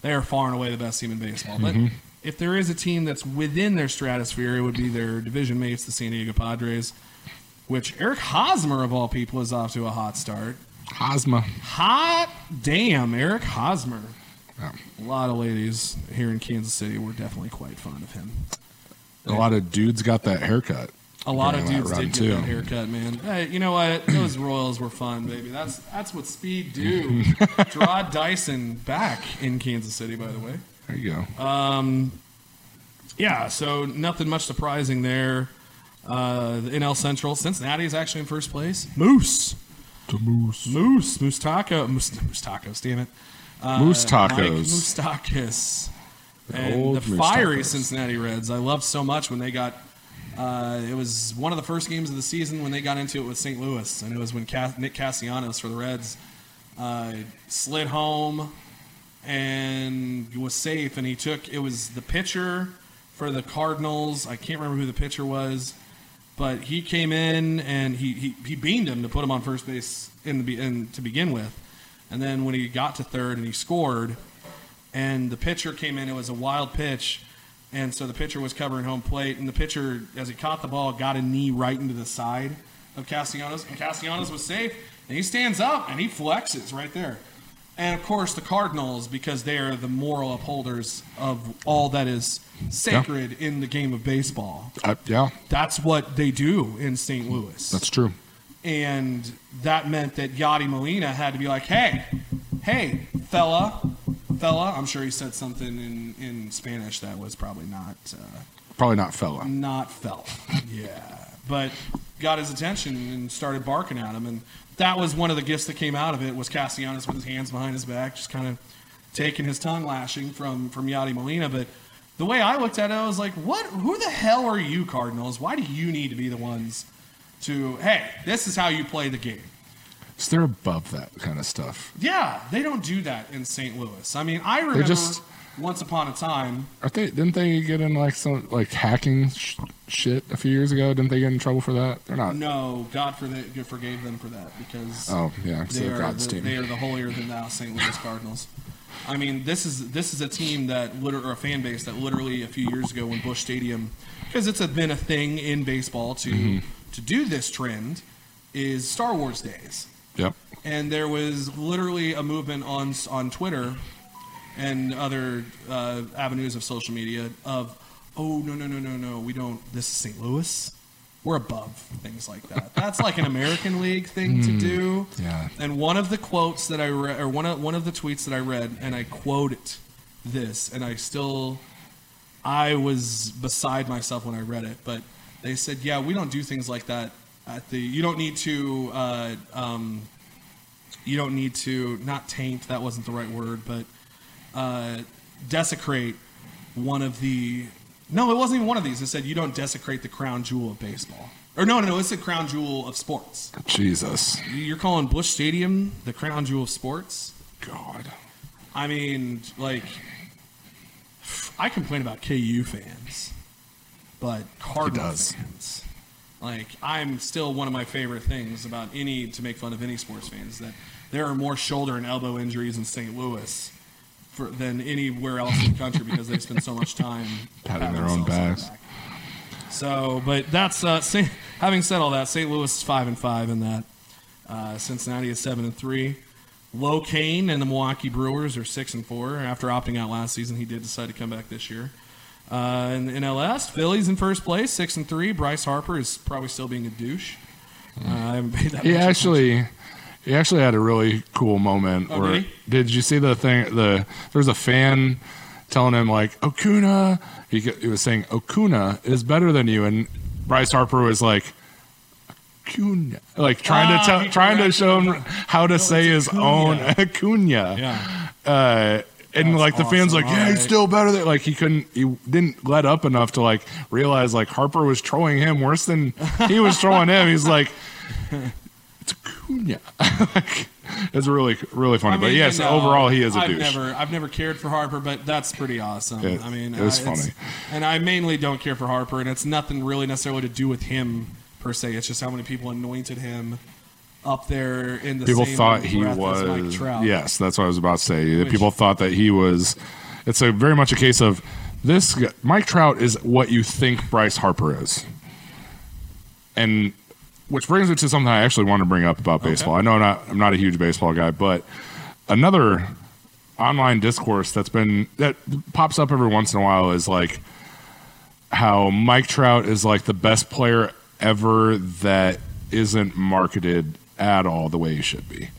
they are far and away the best team in baseball. But mm-hmm. if there is a team that's within their stratosphere, it would be their division mates, the San Diego Padres, which Eric Hosmer, of all people, is off to a hot start. Hosmer. Hot damn, Eric Hosmer. Yeah. A lot of ladies here in Kansas City were definitely quite fond of him. A lot of dudes got that haircut. A A lot of dudes did get that haircut, man. Hey, you know what? Those Royals were fun, baby. That's that's what speed do. Draw Dyson back in Kansas City, by the way. There you go. Um, yeah, so nothing much surprising there. Uh, the N L Central, Cincinnati is actually in first place. Moose. The Moose. Moose. Moose Taco. Moose, moose Tacos, damn it. Uh, Moose Tacos. Mike Moustakis. And the fiery Moose Cincinnati Reds. I loved so much when they got uh, – it was one of the first games of the season when they got into it with Saint Louis, and it was when Cass- Nick Castellanos for the Reds uh, slid home and was safe, and he took – it was the pitcher for the Cardinals. I can't remember who the pitcher was, but he came in and he, he, he beamed him to put him on first base in the in, to begin with. And then when he got to third and he scored – and the pitcher came in. It was a wild pitch. And so the pitcher was covering home plate. And the pitcher, as he caught the ball, got a knee right into the side of Castellanos. And Castellanos was safe. And he stands up, and he flexes right there. And, of course, the Cardinals, because they are the moral upholders of all that is sacred yeah. in the game of baseball. Uh, yeah. That's what they do in Saint Louis. That's true. And that meant that Yadi Molina had to be like, hey, hey, fella. Fella, I'm sure he said something in, in Spanish that was probably not... Uh, probably not fella. Not fella, yeah. But got his attention and started barking at him, and that was one of the gifts that came out of it, was Castellanos with his hands behind his back, just kind of taking his tongue lashing from, from Yadi Molina. But the way I looked at it, I was like, what? Who the hell are you, Cardinals? Why do you need to be the ones to, hey, this is how you play the game? So they're above that kind of stuff. Yeah, they don't do that in Saint Louis. I mean, I remember just, once upon a time. Aren't they? Didn't they get in like some like hacking sh- shit a few years ago? Didn't they get in trouble for that? They're not. No, God for the, forgave them for that because. Oh yeah, they are God's the, team. They are the holier than thou Saint Louis Cardinals. I mean, this is this is a team that literally, or a fan base that literally a few years ago when Busch Stadium, because it's a, been a thing in baseball to mm-hmm. to do this trend, is Star Wars days. Yep. And there was literally a movement on on Twitter and other uh, avenues of social media of, oh, no, no, no, no, no, we don't. This is Saint Louis. We're above things like that. That's like an American League thing to do. Yeah. And one of the quotes that I read, or one of, one of the tweets that I read, and I quoted this, and I still, I was beside myself when I read it, but they said, yeah, we don't do things like that. At the, you don't need to, uh, um, you don't need to, not taint, that wasn't the right word, but uh, desecrate one of the, no, it wasn't even one of these. It said you don't desecrate the crown jewel of baseball. Or no, no, no, it's the crown jewel of sports. Jesus. You're calling Busch Stadium the crown jewel of sports? God. I mean, like, I complain about K U fans, but Cardinal fans. Like, I'm still one of my favorite things about any, to make fun of any sports fans, that there are more shoulder and elbow injuries in Saint Louis for, than anywhere else in the country because they spend so much time patting their own backs. Back. So, but that's, uh, having said all that, Saint Louis is five and five in that. Uh, Cincinnati is seven and three. Low Kane and the Milwaukee Brewers are six and four. After opting out last season, he did decide to come back this year. Uh, in the N L S, Phillies in first place, six and three. Bryce Harper is probably still being a douche. Uh, I haven't paid that. He much actually, attention. He actually had a really cool moment. Okay. Where did you see the thing? The there's a fan telling him like Okuna. He, he was saying Okuna is better than you, and Bryce Harper was like Okuna, like trying ah, to tell, trying to show him how to no, say his Acuna. own Acuna. Yeah. Uh, And that's like the awesome. fans, like, yeah, he's still better than. Like he couldn't, he didn't let up enough to like realize like Harper was trolling him worse than he was trolling him. He's like, it's Acuna. Like, it's really, really funny. I mean, but yes, you know, overall he is a I've douche. Never, I've never cared for Harper, but that's pretty awesome. It, I mean, it was I, funny. It's, and I mainly don't care for Harper, and it's nothing really necessarily to do with him per se. It's just how many people anointed him up there in the people same thought he was Mike Trout. Yes, that's what I was about to say. Which, people thought that he was. It's a very much a case of this guy, Mike Trout is what you think Bryce Harper is, and which brings me to something I actually want to bring up about baseball. Okay. I know I'm not I'm not a huge baseball guy, but another online discourse that's been that pops up every once in a while is like how Mike Trout is like the best player ever that isn't marketed at all the way he should be.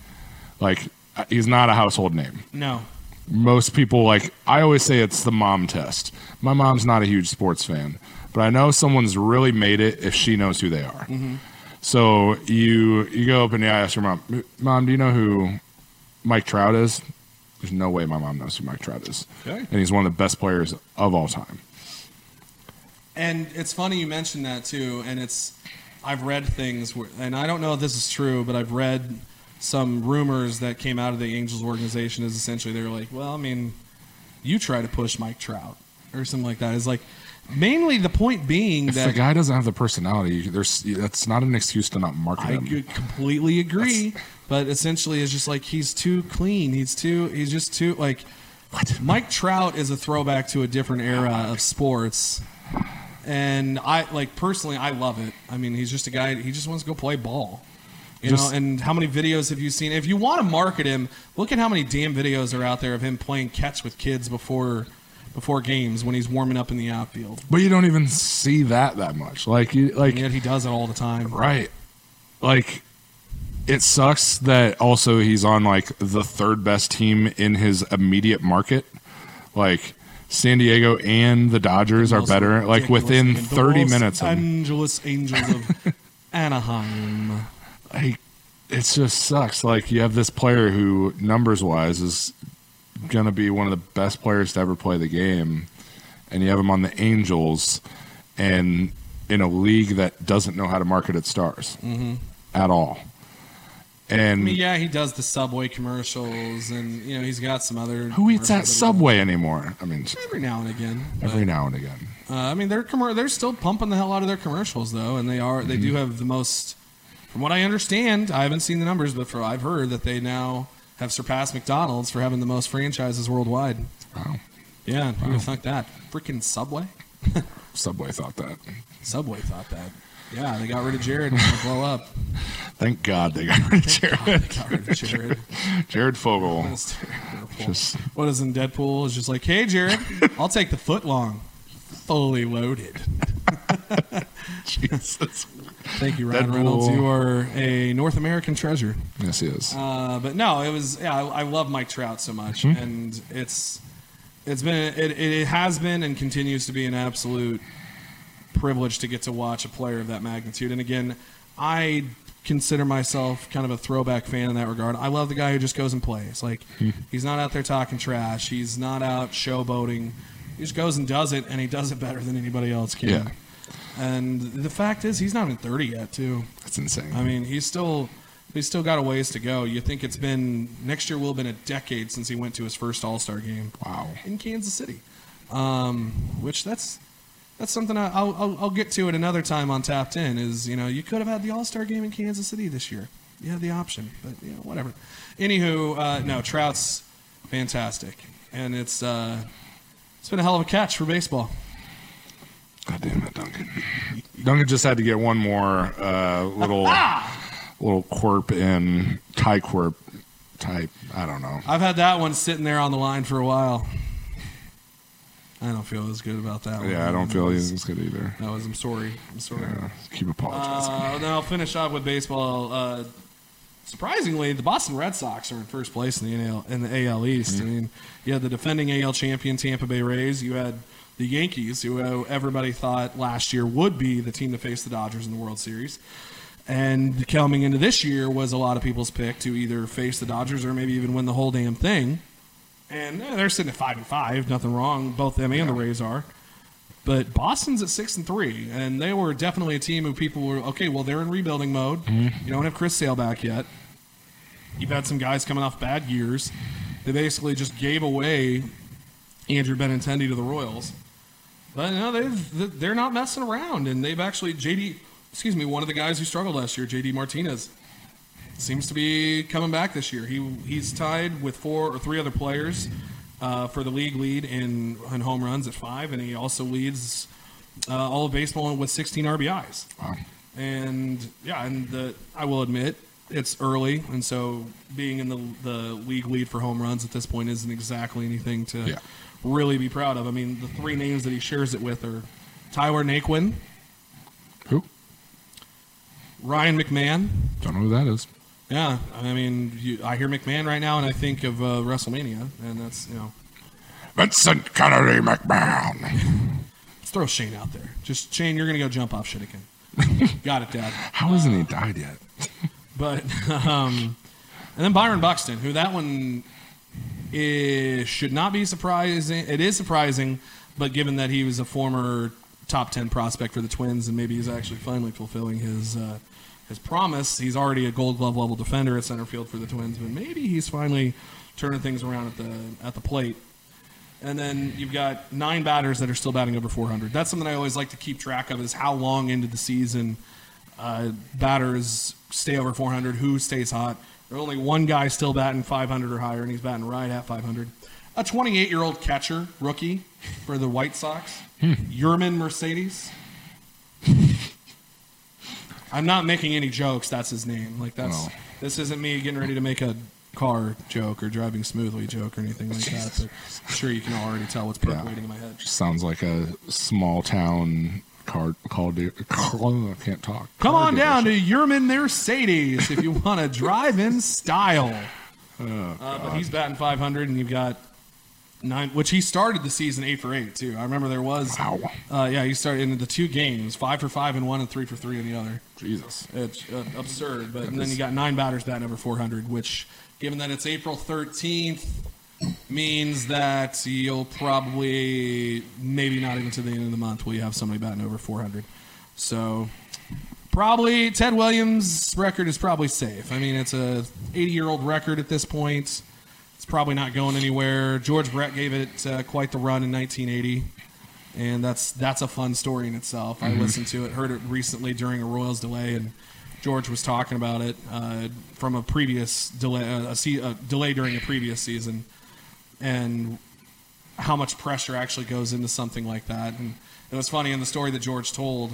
Like, he's not a household name. No. Most people, like, I always say it's the mom test. My mom's not a huge sports fan, but I know someone's really made it if she knows who they are. Mm-hmm. So you you go up and you ask your mom, Mom, do you know who Mike Trout is? There's no way my mom knows who Mike Trout is. Okay. And he's one of the best players of all time. And it's funny you mentioned that, too. And it's I've read things, where, and I don't know if this is true, but I've read some rumors that came out of the Angels organization is essentially they were like, well, I mean, you try to push Mike Trout or something like that. It's like mainly the point being if that the guy doesn't have the personality, there's that's not an excuse to not market I him. I completely agree, that's, but essentially it's just like he's too clean. He's too. He's just too like. What? Mike Trout is a throwback to a different era of sports. And I like personally, I love it. I mean, he's just a guy. He just wants to go play ball, you just, know. And how many videos have you seen? If you want to market him, look at how many damn videos are out there of him playing catch with kids before, before games when he's warming up in the outfield. But you don't even see that that much. Like, you, like and yet he does it all the time. Right. Like, it sucks that also he's on like the third best team in his immediate market. Like. San Diego and the Dodgers are better, like within thirty minutes. Los Angeles Angels of Anaheim. Like, it just sucks. Like, you have this player who, numbers-wise, is going to be one of the best players to ever play the game, and you have him on the Angels and in a league that doesn't know how to market its stars mm-hmm. at all. And I mean, yeah, he does the Subway commercials, and you know he's got some other. Who eats at Subway anymore? I mean, every now and again. Every but, now and again. Uh, I mean, they're com- they're still pumping the hell out of their commercials though, and they are mm-hmm. they do have the most. From what I understand, I haven't seen the numbers, but for I've heard that they now have surpassed McDonald's for having the most franchises worldwide. Wow. Yeah, who would have thought that? Freaking Subway. Subway thought that. Subway thought that. Yeah, they got rid of Jared and he's going to blow up. Thank God they got rid of Jared. Thank God they got rid of Jared. Jared Fogle. Just, what is in Deadpool? It's just like, hey, Jared, I'll take the foot long. Fully loaded. Jesus. Thank you, Ryan Deadpool. Reynolds. You are a North American treasure. Yes, he is. Uh, but no, it was, yeah, I, I love Mike Trout so much. Mm-hmm. And it's it's been, it, it has been and continues to be an absolute privilege to get to watch a player of that magnitude. And again, I consider myself kind of a throwback fan in that regard. I love the guy who just goes and plays. Like, he's not out there talking trash. He's not out showboating. He just goes and does it, and he does it better than anybody else can. Yeah. And the fact is, he's not even thirty yet, too. That's insane. I mean, he's still he's still got a ways to go. You think it's been next year will have been a decade since he went to his first All-Star game. Wow. In Kansas City. Um, which that's That's something I, I'll, I'll get to at another time on Tapped In is, you know, you could have had the All-Star game in Kansas City this year. You had the option, but, you know, whatever. Anywho, uh, no, Trout's fantastic. And it's uh, it's been a hell of a catch for baseball. God damn it, Duncan. Duncan just had to get one more uh, little little quirp in, tie quirp type, I don't know. I've had that one sitting there on the line for a while. I don't feel as good about that one. Yeah, I don't feel was, as good either. No, I'm sorry. I'm sorry. Yeah, keep apologizing. Uh, then I'll finish off with baseball. Uh, surprisingly, the Boston Red Sox are in first place in the A L, in the A L East. Mm-hmm. I mean, you had the defending A L champion Tampa Bay Rays. You had the Yankees, who everybody thought last year would be the team to face the Dodgers in the World Series. And coming into this year was a lot of people's pick to either face the Dodgers or maybe even win the whole damn thing. And they're sitting at five and five. Nothing wrong. Both them and the Rays are. But Boston's at six and three, and they were definitely a team who people were okay. Well, they're in rebuilding mode. Mm-hmm. You don't have Chris Sale back yet. You've had some guys coming off bad years. They basically just gave away Andrew Benintendi to the Royals. But no, they've they're not messing around, and they've actually J D. Excuse me, one of the guys who struggled last year, J D Martinez. Seems to be coming back this year. He he's tied with four or three other players uh, for the league lead in, in home runs at five, and he also leads uh, all of baseball with sixteen R B Is. Wow. And yeah, and the, I will admit it's early, and so being in the the league lead for home runs at this point isn't exactly anything to yeah. really be proud of. I mean, the three names that he shares it with are Tyler Naquin. Who? Ryan McMahon. Don't know who that is. Yeah, I mean, you, I hear McMahon right now, and I think of uh, WrestleMania, and that's, you know. Vincent Kennedy McMahon. Let's throw Shane out there. Just, Shane, you're going to go jump off shit again. Got it, Dad. How uh, hasn't he died yet? But, um, and then Byron Buxton, who that one is, should not be surprising. It is surprising, but given that he was a former top ten prospect for the Twins, and maybe he's actually finally fulfilling his uh, his promise. He's already a Gold Glove level defender at center field for the Twins, but maybe he's finally turning things around at the at the plate. And then you've got nine batters that are still batting over four hundred. That's something I always like to keep track of, is how long into the season uh, batters stay over four hundred, who stays hot. There's only one guy still batting five hundred or higher, and he's batting right at five hundred. A twenty-eight-year-old catcher, rookie, for the White Sox, hmm. Yerman Mercedes. I'm not making any jokes. That's his name. Like that's no. This isn't me getting ready to make a car joke or driving smoothly joke or anything like Jesus. that. But I'm sure you can already tell what's percolating yeah. in my head. Just sounds like a small town car call. De- I can't talk. Come car on down to Yerman Mercedes if you want to drive in style. Oh, uh, but he's batting five hundred, and you've got nine, which he started the season eight for eight too. I remember there was, wow. uh, yeah, he started in the two games, five for five in one and three for three in the other. Jesus, it's uh, absurd. But and then you got nine batters batting over four hundred, which, given that it's April thirteenth, means that you'll probably maybe not even to the end of the month will you have somebody batting over four hundred. So probably Ted Williams' record is probably safe. I mean, it's a eighty-year-old record at this point. It's probably not going anywhere. George Brett gave it uh, quite the run in nineteen eighty, and that's that's a fun story in itself. Mm-hmm. I listened to it, heard it recently during a Royals delay, and George was talking about it uh, from a previous delay, a, a delay during a previous season, and how much pressure actually goes into something like that. And it was funny in the story that George told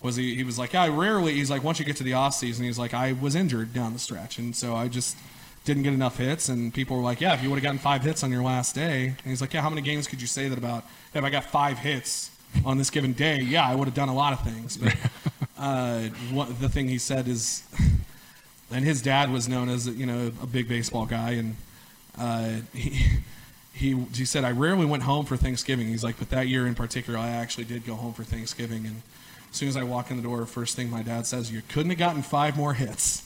was he, he was like, yeah, I rarely, he's like, once you get to the offseason, he's like, I was injured down the stretch, and so I just didn't get enough hits, and people were like, yeah, if you would have gotten five hits on your last day. And he's like, yeah, how many games could you say that about? If I got five hits on this given day, yeah, I would have done a lot of things. But uh, what, the thing he said is, and his dad was known as, you know, a big baseball guy, and uh, he, he he said, I rarely went home for Thanksgiving. He's like, but that year in particular, I actually did go home for Thanksgiving, and as soon as I walk in the door, first thing my dad says, you couldn't have gotten five more hits.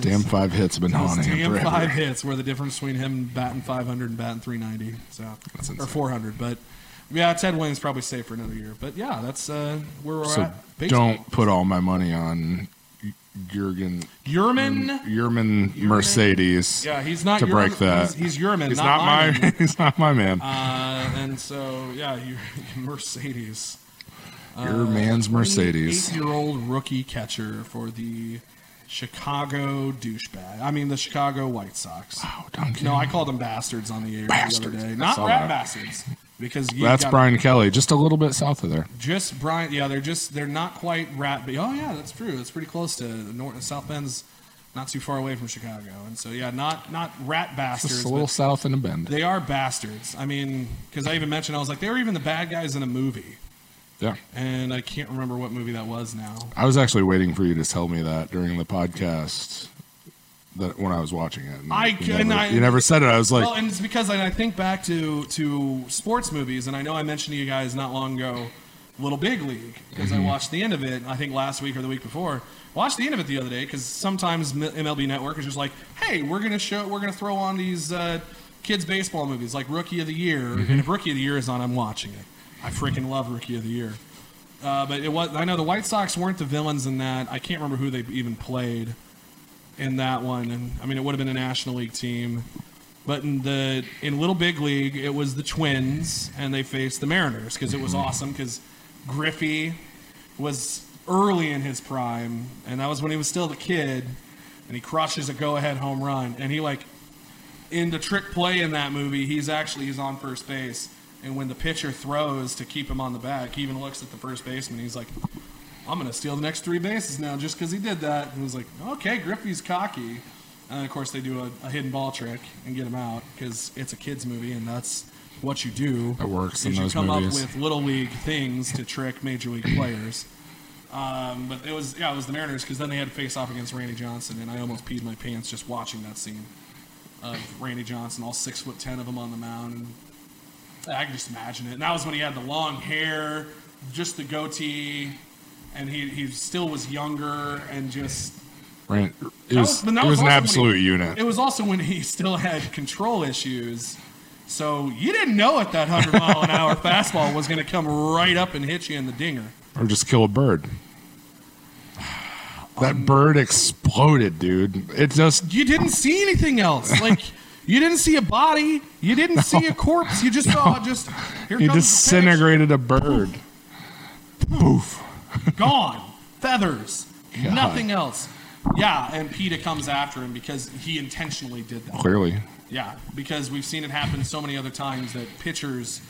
Damn five hits have been haunting him forever. Damn five hits were the difference between him batting five hundred and batting three ninety, so that's or four hundred. But yeah, Ted Williams probably safe for another year. But yeah, that's uh, where we're so at. Baseball. Don't put all my money on Yerman Yerman Yerman Mercedes. Yeah, he's not to Yerman, break that. He's, he's Yerman. He's not, not my. Man. He's not my man. Uh, and so yeah, you, Mercedes. Your uh, man's Mercedes. Eight-year-old rookie catcher for the Chicago douchebag. I mean, the Chicago White Sox. Oh, don't no, I called them bastards on the air bastards. the other day. Not rat that. bastards. Because that's Brian Kelly, just a little bit south of there. Just Brian, yeah, they're just they're not quite rat. But oh yeah, that's true. That's pretty close to North South Bend's, not too far away from Chicago, and so yeah, not not rat bastards. Just a little south in a bend. They are bastards. I mean, because I even mentioned I was like they were even the bad guys in a movie. Yeah. And I can't remember what movie that was now. I was actually waiting for you to tell me that during the podcast that when I was watching it. And I, you, never, and I, you never said it. I was like. Well, and it's because I, I think back to, to sports movies, and I know I mentioned to you guys not long ago Little Big League because mm-hmm. I watched the end of it, I think last week or the week before. I watched the end of it the other day because sometimes M L B Network is just like, hey, we're going to show, we're going to throw on these uh, kids' baseball movies like Rookie of the Year. Mm-hmm. And if Rookie of the Year is on, I'm watching it. I freaking love Rookie of the Year. Uh, but it was I know the White Sox weren't the villains in that. I can't remember who they even played in that one. And I mean, it would have been a National League team. But in the in Little Big League, it was the Twins, and they faced the Mariners because it was awesome because Griffey was early in his prime, and that was when he was still the kid, and he crushes a go-ahead home run. And he, like, in the trick play in that movie, he's actually he's on first base. And when the pitcher throws to keep him on the back, he even looks at the first baseman. He's like, I'm going to steal the next three bases now just because he did that. And he was like, okay, Griffey's cocky. And, of course, they do a, a hidden ball trick and get him out because it's a kid's movie, and that's what you do. It works in those movies. You come up with little league things to trick major league players. Um, but it was yeah, it was the Mariners, because then they had to face off against Randy Johnson, and I almost peed my pants just watching that scene of Randy Johnson, all six foot ten of him on the mound. I can just imagine it. And that was when he had the long hair, just the goatee, and he, he still was younger and just. Right. It was, was, it was an absolute he, unit. It was also when he still had control issues. So you didn't know if that one hundred mile an hour fastball was going to come right up and hit you in the dinger. Or just kill a bird. That um, bird exploded, dude. It just. You didn't see anything else. Like. You didn't see a body. You didn't no, see a corpse. You just no. saw just. Here he comes disintegrated a bird. Poof. Poof. Gone. Feathers. God. Nothing else. Yeah, and PETA comes after him because he intentionally did that. Clearly. Yeah, because we've seen it happen so many other times that pitchers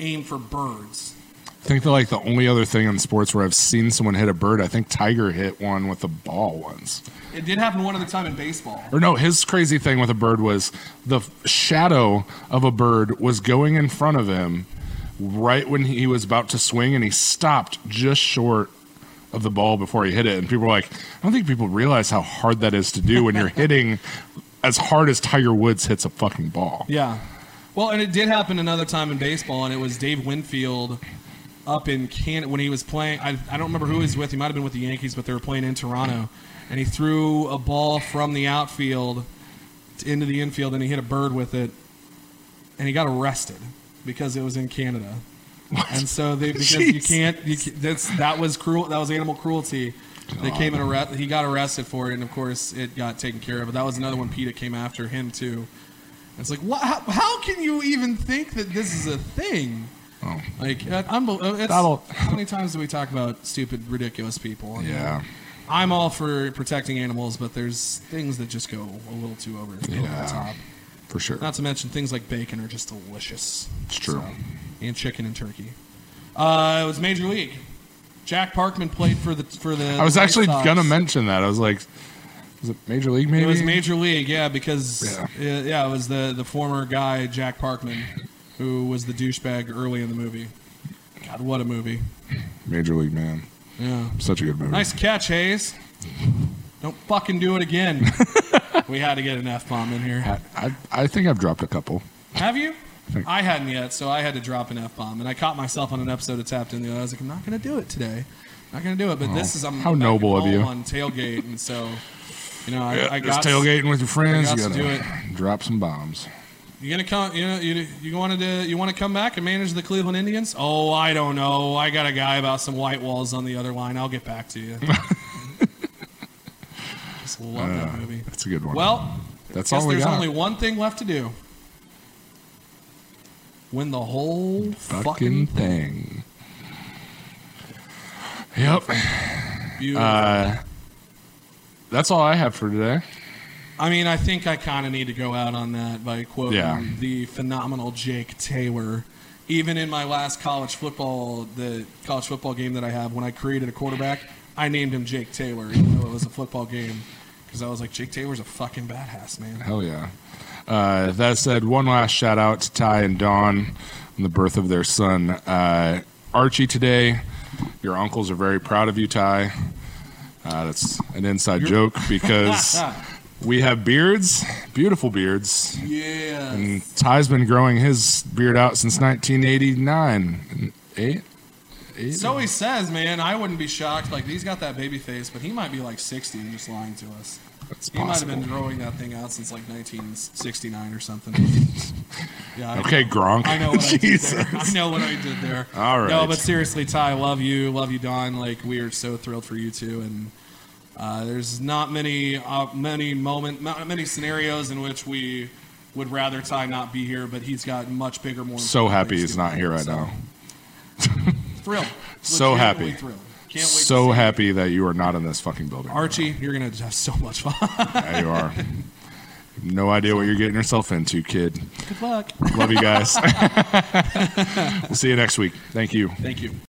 aim for birds. I think they're like the only other thing in sports where I've seen someone hit a bird. I think Tiger hit one with a ball once. It did happen one other time in baseball. Or no, his crazy thing with a bird was the shadow of a bird was going in front of him right when he was about to swing, and he stopped just short of the ball before he hit it. And people were like, I don't think people realize how hard that is to do when you're hitting as hard as Tiger Woods hits a fucking ball. Yeah. Well, and it did happen another time in baseball, and it was Dave Winfield – up in Canada when he was playing. I, I don't remember who he was with. He might have been with the Yankees, but they were playing in Toronto. And he threw a ball from the outfield into the infield, and he hit a bird with it. And he got arrested because it was in Canada. What? And so they because Jeez. you can't. You, that's that was cruel. That was animal cruelty. They oh, came and arrest. He got arrested for it, and of course it got taken care of. But that was another one. PETA came after him too. And it's like, what? How, how can you even think that this is a thing? Oh. Like, uh, unbel- it's, how many times do we talk about stupid, ridiculous people? I mean, yeah, I'm all for protecting animals, but there's things that just go a little too over, yeah, over the top. For sure. Not to mention things like bacon are just delicious. It's true. So, and chicken and turkey. Uh, it was Major League. Jack Parkman played for the for the. I was the actually going to mention that. I was like, was it Major League? Maybe it was Major League. Yeah, because yeah, it, yeah, it was the the former guy Jack Parkman, who was the douchebag early in the movie. God, what a movie. Major League, man. Yeah. Such a good movie. Nice catch, Hayes. Don't fucking do it again. We had to get an F-bomb in here. I, I, I think I've dropped a couple. Have you? I, I hadn't yet, so I had to drop an F-bomb. And I caught myself on an episode of Tapped In the other. I was like, I'm not going to do it today. I'm not going to do it. But oh, this is, I'm how noble of you. On Tailgate. And so, you know, I, yeah, I got to. Tailgating with your friends. You got to do it. Drop some bombs. You gonna come? You know, you you wanted to you want to come back and manage the Cleveland Indians? Oh, I don't know. I got a guy about some white walls on the other line. I'll get back to you. Just love uh, that movie. That's a good one. Well, that's all we got. There's only one thing left to do: win the whole fucking, fucking thing. Yep. Beautiful. Uh, that's all I have for today. I mean, I think I kind of need to go out on that by quoting yeah. the phenomenal Jake Taylor. Even in my last college football, the college football game that I have, when I created a quarterback, I named him Jake Taylor, even though it was a football game, because I was like, Jake Taylor's a fucking badass, man. Hell yeah. Uh, that said, one last shout out to Ty and Dawn on the birth of their son, uh, Archie, today. Your uncles are very proud of you, Ty. Uh, that's an inside You're- joke because. We have beards, beautiful beards. Yeah. And Ty's been growing his beard out since nineteen eighty-nine. Eight? Eight? So he says, man, I wouldn't be shocked. Like, he's got that baby face, but he might be like sixty and just lying to us. That's he possible. Might have been growing that thing out since like nineteen sixty-nine or something. Yeah. I okay, know. Gronk. I know what I did there. I know what I did there. All right. No, but seriously, Ty, love you. Love you, Don. Like, we are so thrilled for you two. And Uh, there's not many, uh, many moment, not many scenarios in which we would rather Ty not be here, but he's got much bigger, more. So happy he's not here right now. Thrilled. So happy. Thrilled. Can't wait. So happy that you are not in this fucking building. Archie, right, you're gonna have so much fun. Yeah, you are. No idea what you're getting yourself into, kid. Good luck. Love you guys. We'll see you next week. Thank you. Thank you.